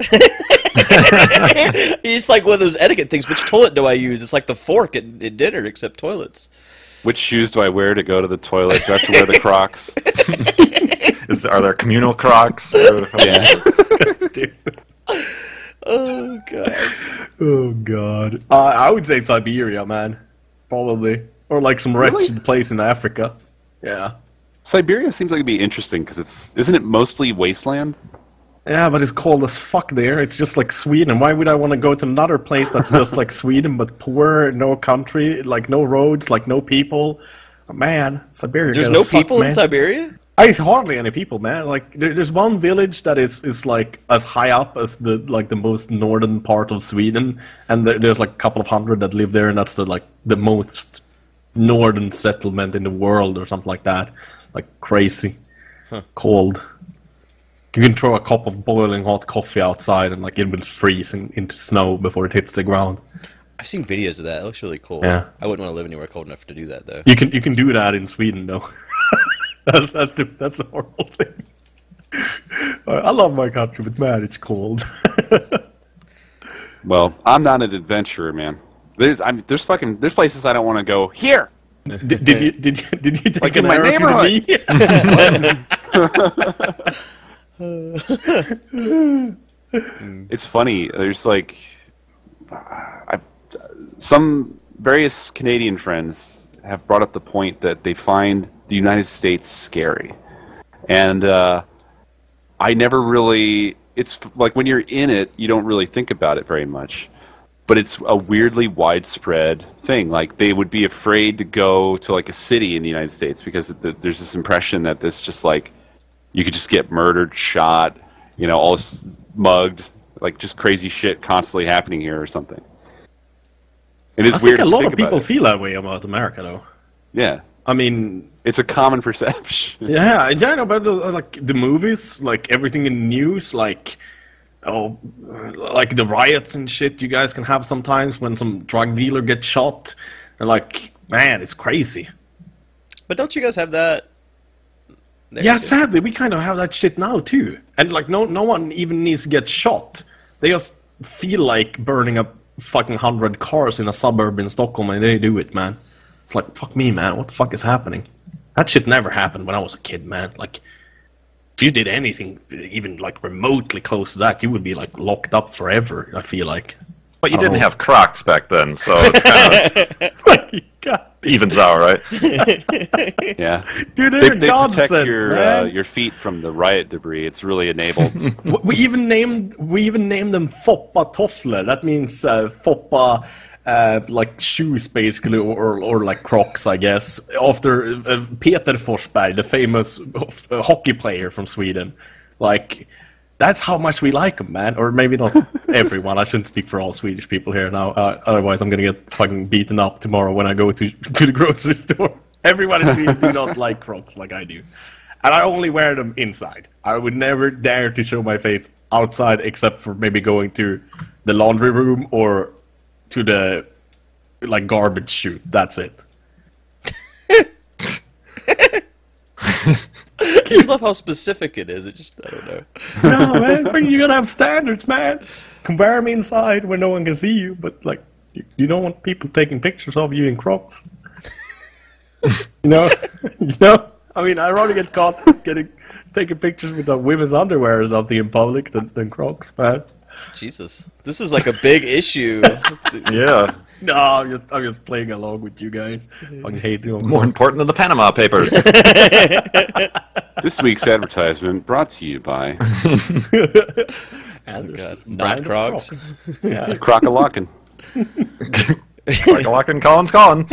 It's like one of those etiquette things. Which toilet do I use? It's like the fork at, at dinner, except toilets. Which shoes do I wear to go to the toilet? Do I have to wear the Crocs? Is there, are there communal Crocs? Or... Yeah. Dude. Oh, God. Oh, God. Uh, I would say Siberia, man. Probably. Or like some wretched really? place in Africa. Yeah. Siberia seems like it'd be interesting because it's isn't it mostly wasteland? Yeah, but it's cold as fuck there. It's just like Sweden. Why would I want to go to another place that's just like Sweden but poor, no country, like no roads, like no people? Oh, man, Siberia. There's no suck, people man. in Siberia? I, it's hardly any people, man. Like there, there's one village that is is like as high up as the like the most northern part of Sweden, and there, there's like a couple of hundred that live there, and that's the like the most northern settlement in the world or something like that. Like crazy. Huh. Cold. You can throw a cup of boiling hot coffee outside and like it will freeze in, into snow before it hits the ground. I've seen videos of that. It looks really cool. Yeah. I wouldn't want to live anywhere cold enough to do that though. You can you can do that in Sweden though. that's that's the that's the horrible thing. I love my country, but man, it's cold. Well, I'm not an adventurer, man. There's I mean, there's fucking there's places I don't want to go. Here. did, did you did you did you take like in my neighborhood? It's funny. There's like I, some various Canadian friends have brought up the point that they find the United States scary, and uh, I never really. It's like when you're in it, you don't really think about it very much. But it's a weirdly widespread thing. Like they would be afraid to go to like a city in the United States because the, there's this impression that this just like you could just get murdered, shot, you know, all mugged, like just crazy shit constantly happening here or something. It is I weird. I think a lot think of people feel that way about America, though. Yeah. I mean, it's a common perception. Yeah, yeah, I know, but the, like the movies, like everything in the news, like. Oh, like the riots and shit you guys can have sometimes when some drug dealer gets shot. And like, man, it's crazy. But don't you guys have that? There yeah, sadly, we kind of have that shit now, too. And like, no no one even needs to get shot. They just feel like burning up fucking hundred cars in a suburb in Stockholm, and they do it, man. It's like, fuck me, man, what the fuck is happening? That shit never happened when I was a kid, man. Like... If you did anything even like remotely close to that, you would be like locked up forever, I feel like. But you didn't know. have Crocs back then, so it's kind of evens out, right? Yeah. Dude, they, they protect your uh, your feet from the riot debris. It's really enabled. we even named we even named them Foppa Toffler. That means uh, Foppa uh, like shoes basically, or or like Crocs, I guess. After uh, Peter Forsberg, the famous uh, hockey player from Sweden, like. That's how much we like them, man. Or maybe not everyone. I shouldn't speak for all Swedish people here now. Uh, otherwise, I'm going to get fucking beaten up tomorrow when I go to, to the grocery store. Everyone in Sweden do not like Crocs like I do. And I only wear them inside. I would never dare to show my face outside except for maybe going to the laundry room or to the like garbage chute. That's it. I just love how specific it is. It just, I don't know. No, man, you gotta have standards, man. Can wear them inside where no one can see you, but like, you, you don't want people taking pictures of you in Crocs. you know, you know. I mean, I'd rather get caught getting taking pictures with the women's underwear or something in public than, than Crocs, man. Jesus, this is like a big issue. Yeah. No, I'm just I'm just playing along with you guys. I hate you. More important than the Panama Papers. This week's advertisement brought to you by. Oh God! Not Crocs. Crocs. Yeah, Croc-a-lockin'. Croc-a-lockin', Colin's Colin.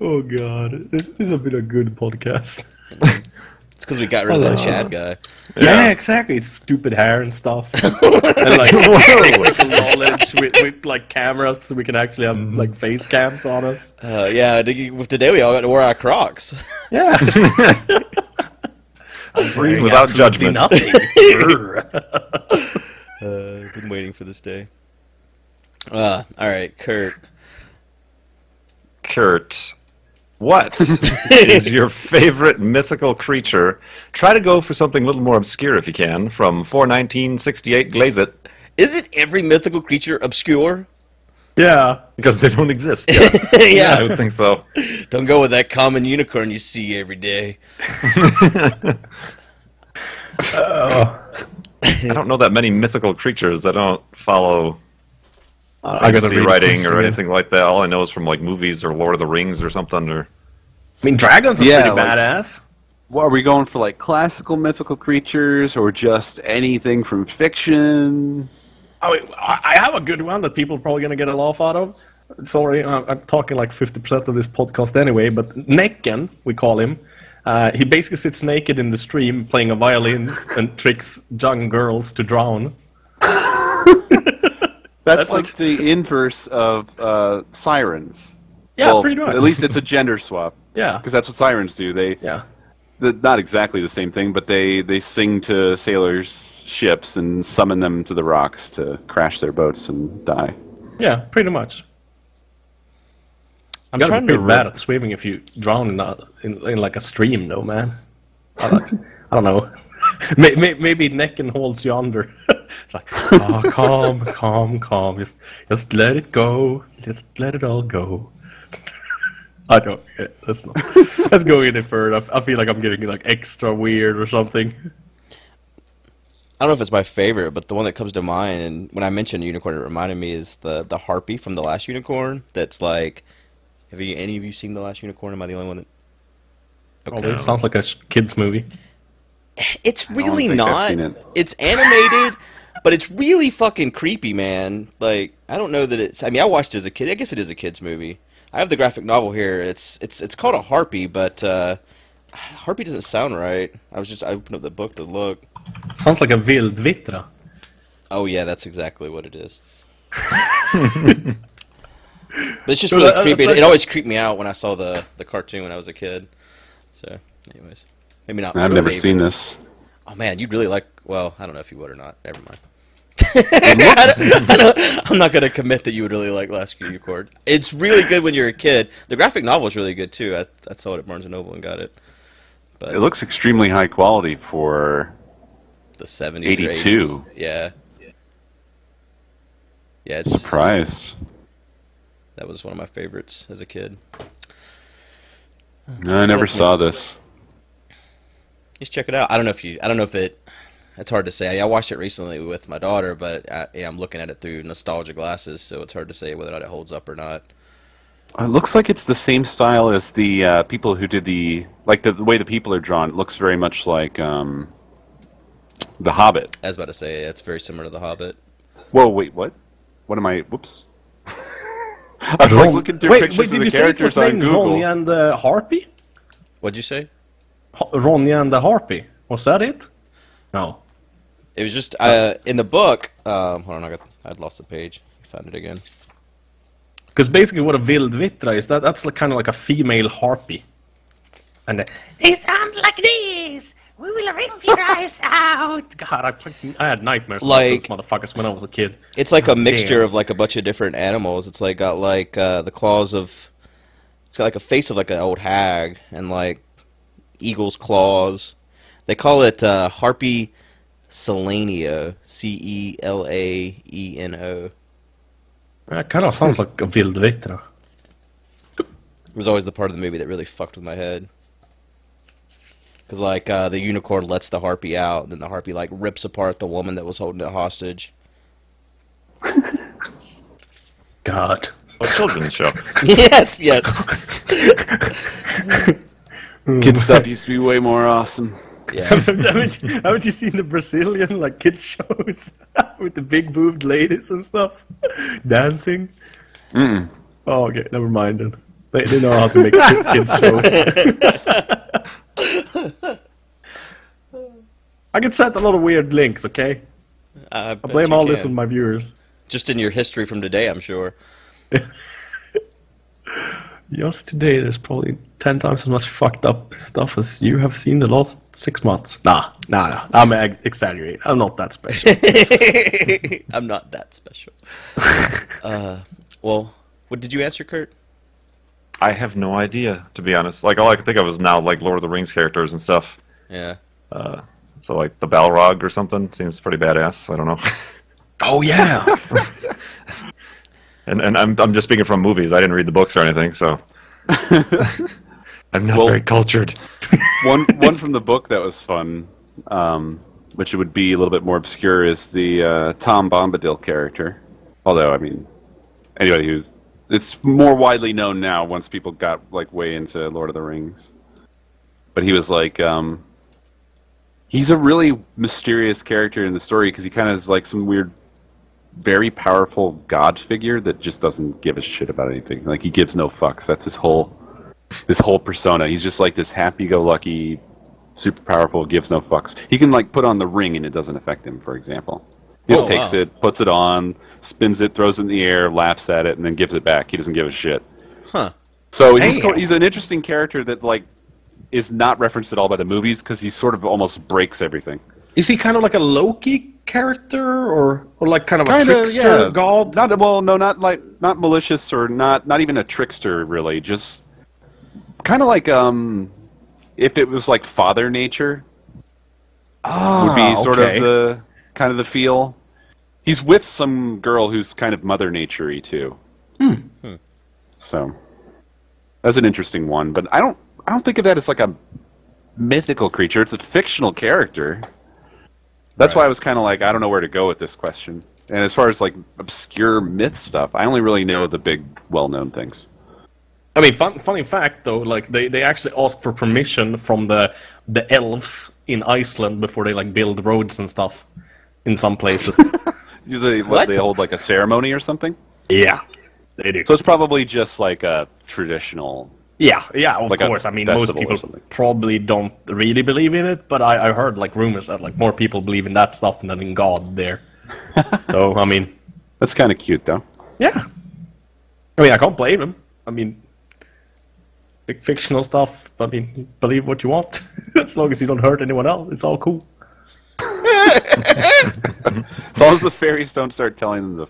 Oh God! This this has been a good podcast. It's because we got rid of that Chad guy. Yeah, yeah, exactly. It's stupid hair and stuff. And like technical knowledge with, with like cameras, so we can actually have mm. like face cams on us. Uh, yeah, today we all got to wear our Crocs. Yeah. I'm breathing without judgment. Nothing. uh, been waiting for this day. Uh, all right, Kurt. Kurt. What is your favorite mythical creature? Try to go for something a little more obscure if you can. From four nineteen sixty-eight, Glaze It. Isn't every mythical creature obscure? Yeah. Because they don't exist. Yeah. Yeah. Yeah, I would think so. Don't go with that common unicorn you see every day. uh, I don't know that many mythical creatures. I don't follow... I gotta see writing or anything like that. All I know is from like movies or Lord of the Rings or something. Or I mean, dragons are yeah, pretty like, badass. What are we going for? Like classical mythical creatures, or just anything from fiction? I mean, I have a good one that people are probably gonna get a laugh out of. Sorry, I'm talking like fifty percent of this podcast anyway. But Nekken, we call him. Uh, he basically sits naked in the stream playing a violin and tricks young girls to drown. That's, That's like the inverse of uh, sirens. Yeah, well, pretty much. At least it's a gender swap. Yeah. Because that's what sirens do. They, yeah. The, not exactly the same thing, but they, they sing to sailors' ships and summon them to the rocks to crash their boats and die. Yeah, pretty much. I'm trying to be bad at swimming if you drown in, a, in, in like a stream, though, man. I don't, I don't know. Maybe, maybe Nekken holds you under. It's like, oh, calm, calm, calm. Just, just let it go. Just let it all go. I don't. Let's not. Let's go any further. I feel like I'm getting like extra weird or something. I don't know if it's my favorite, but the one that comes to mind, and when I mentioned unicorn, it reminded me is the the harpy from The Last Unicorn. That's like, have you, any of you seen The Last Unicorn? Am I the only one that? Okay. Oh, it sounds like a kids movie. It's really not. It. It's animated, but it's really fucking creepy, man. Like, I don't know that it's. I mean, I watched it as a kid. I guess it is a kid's movie. I have the graphic novel here. It's it's it's called A Harpy, but uh, Harpy doesn't sound right. I was just I opened up the book to look. Sounds like a Wild Vitra. Oh yeah, that's exactly what it is. But it's just really uh, creepy. It, it always creeped me out when I saw the the cartoon when I was a kid. So, anyways. Maybe not. I've never favorite. seen this. Oh man, you'd really like. Well, I don't know if you would or not. Never mind. I don't, I don't, I'm not going to commit that you would really like Last Unicorn. It's really good when you're a kid. The graphic novel is really good too. I, I saw it at Barnes and Noble and got it. But it looks extremely high quality for the seventies. eighty-two. Yeah. Yeah. It's, surprise. That was one of my favorites as a kid. No, I never saw this. Just check it out. I don't know if you. I don't know if it. It's hard to say. I, I watched it recently with my daughter, but I, yeah, I'm looking at it through nostalgia glasses, so it's hard to say whether or not it holds up or not. It looks like it's the same style as the uh, people who did the like the, the way the people are drawn. It looks very much like um, The Hobbit. I was about to say yeah, it's very similar to The Hobbit. Whoa! Wait, what? What am I? Whoops. I was like looking through wait, pictures wait, of the characters on Google. Ronny and the Harpy. What'd you say? Ronja and the Harpy. Was that it? No. It was just uh, in the book. Um, hold on, I got, I'd lost the page. I found it again. Because basically, what a Wild Vitra is, that that's like, kind of like a female harpy. And uh, they sound like this. We will rip your eyes out. God, I fucking, I had nightmares like those motherfuckers when I was a kid. It's like oh, a mixture damn. of like a bunch of different animals. It's like got like uh, the claws of. It's got like a face of like an old hag and like. Eagle's claws. They call it uh, Harpy Selenio. C E L A E N O. That kind of sounds like a Wild Vitra. was always the part of the movie that really fucked with my head. Because, like, uh, the unicorn lets the harpy out, and then the harpy, like, rips apart the woman that was holding it hostage. God. A children's show. Yes, yes. Kids stuff used to be way more awesome. Yeah. haven't, you, haven't you seen the Brazilian, like, kids shows with the big-boobed ladies and stuff? Dancing? Mm-mm. Oh, okay, never mind then. They, they know how to make kids shows. I get sent a lot of weird links, okay? I, I blame all can. this on my viewers. Just in your history from today, I'm sure. Just today, there's probably ten times as much fucked up stuff as you have seen the last six months. Nah, nah, nah. I'm ex exaggerating. I'm not that special. I'm not that special. uh, well, what did you answer, Kurt? I have no idea, to be honest. Like, all I could think of is now, like, Lord of the Rings characters and stuff. Yeah. Uh, so, like, the Balrog or something seems pretty badass. I don't know. Oh, yeah! And, and I'm, I'm just speaking from movies. I didn't read the books or anything, so... I'm not well, very cultured. one, one from the book that was fun, um, which would be a little bit more obscure, is the uh, Tom Bombadil character. Although, I mean, anybody who... It's more widely known now once people got, like, way into Lord of the Rings. But he was like, um... he's a really mysterious character in the story, because he kind of is like some weird... very powerful god figure that just doesn't give a shit about anything. Like, he gives no fucks. That's his whole his whole persona. He's just like this happy-go-lucky, super powerful, gives no fucks. He can, like, put on the ring and it doesn't affect him, for example. He just oh, takes wow. it, puts it on, spins it, throws it in the air, laughs at it, and then gives it back. He doesn't give a shit. Huh. So he's, he's an interesting character that, like, is not referenced at all by the movies, because he sort of almost breaks everything. Is he kind of like a Loki character, or, or like kind of kind a trickster yeah. god? Not, well, no, not like not malicious or not not even a trickster really. Just kind of like um, if it was like Father Nature, ah, would be sort okay. of the kind of the feel. He's with some girl who's kind of Mother Nature-y too. Hmm. Hmm. So that's an interesting one, but I don't I don't think of that as like a mythical creature. It's a fictional character. That's right. why I was kind of like, I don't know where to go with this question. And as far as, like, obscure myth stuff, I only really know the big, well-known things. I mean, fun, funny fact, though, like, they, they actually asked for permission from the the elves in Iceland before they, like, build roads and stuff in some places. they, what? They hold, like, a ceremony or something? Yeah, they do. So it's probably just, like, a traditional... Yeah, yeah, of like course. I mean, most people probably don't really believe in it, but I, I heard, like, rumors that, like, more people believe in that stuff than in God there. So, I mean... That's kind of cute, though. Yeah. I mean, I can't blame him. I mean, like, fictional stuff, I mean, believe what you want. As long as you don't hurt anyone else, it's all cool. As long as the fairies don't start telling them the...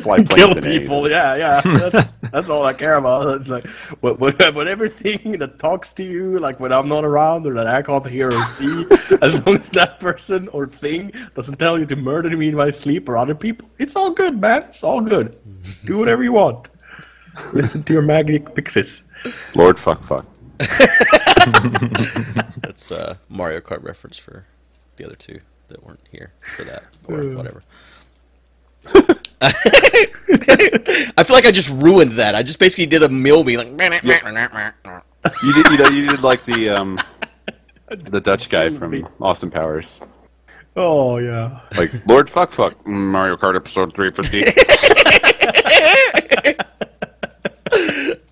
Fly Kill people, yeah, yeah. That's that's all I care about. It's like, what, what, whatever thing that talks to you, like when I'm not around or that I can't hear or see, as long as that person or thing doesn't tell you to murder me in my sleep or other people, it's all good, man. It's all good. Do whatever you want. Listen to your magic pixies. Lord fuck fuck. That's a Mario Kart reference for the other two that weren't here for that or whatever. I feel like I just ruined that. I just basically did a Milby like. Yeah. You did, you know, you did like the um, the Dutch guy from Austin Powers. Oh yeah. Like Lord Fuck Fuck Mario Kart episode three fifty.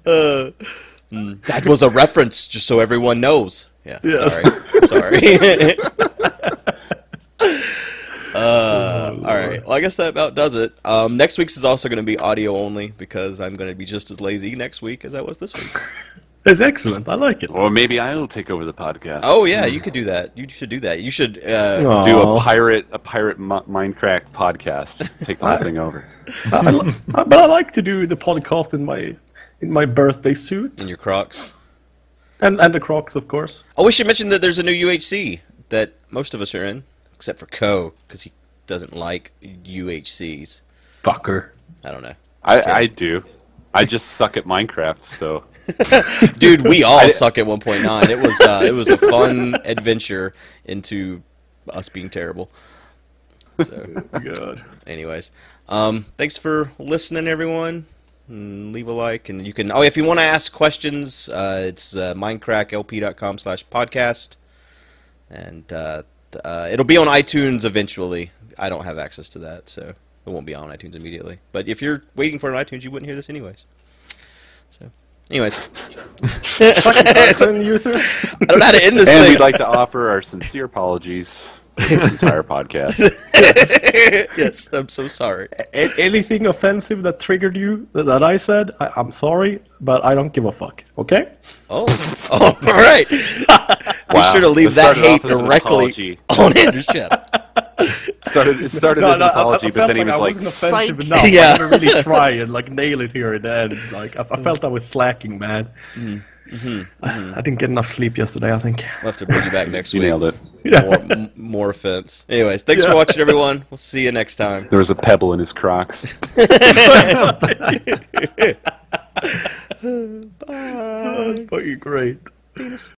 uh, mm, that was a reference, just so everyone knows. Yeah. Yes. Sorry. Sorry. Uh, all right. Well, I guess that about does it. Um, next week's is also going to be audio only because I'm going to be just as lazy next week as I was this week. That's excellent. I like it. Or maybe I'll take over the podcast. Oh yeah, mm. you could do that. You should do that. You should uh, do a pirate, a pirate mo Minecraft podcast. Take the whole thing over. I, I, but I like to do the podcast in my in my birthday suit. In your Crocs. And and the Crocs, of course. Oh, we should mention that there's a new U H C that most of us are in. Except for Co, because he doesn't like U H Cs. Fucker. I don't know. I, I do. I just suck at Minecraft, so. Dude, we all I, suck at one point nine. It was uh, it was a fun adventure into us being terrible. So, God. Anyways, um, thanks for listening, everyone. And leave a like, and you can. Oh, if you want to ask questions, uh, it's uh, minecraft l p dot com slash podcast, and uh, uh, it'll be on iTunes eventually. I don't have access to that, so it won't be on iTunes immediately. But if you're waiting for it on iTunes, you wouldn't hear this anyways. So. Anyways. Fucking iTunes users. I don't know how to end this and thing. And we'd like to offer our sincere apologies for this entire podcast. Yes. Yes, I'm so sorry. A anything offensive that triggered you that I said, I I'm sorry, but I don't give a fuck. Okay? Oh. Oh, all right. Be wow. sure to leave that hate directly on Andrew's channel. Started, it started no, as an apology, no, I, I but then he like was I like, "Psych!" Enough. Yeah. I didn't really try and like nail it here and then. Like I, I felt I was slacking, man. Mm. Mm-hmm. I, I didn't get enough sleep yesterday. I think we'll have to bring you back next you week. Nailed it. Yeah. More, more offense. Anyways, thanks yeah. for watching, everyone. We'll see you next time. There was a pebble in his Crocs. Bye. Oh, great. Penis.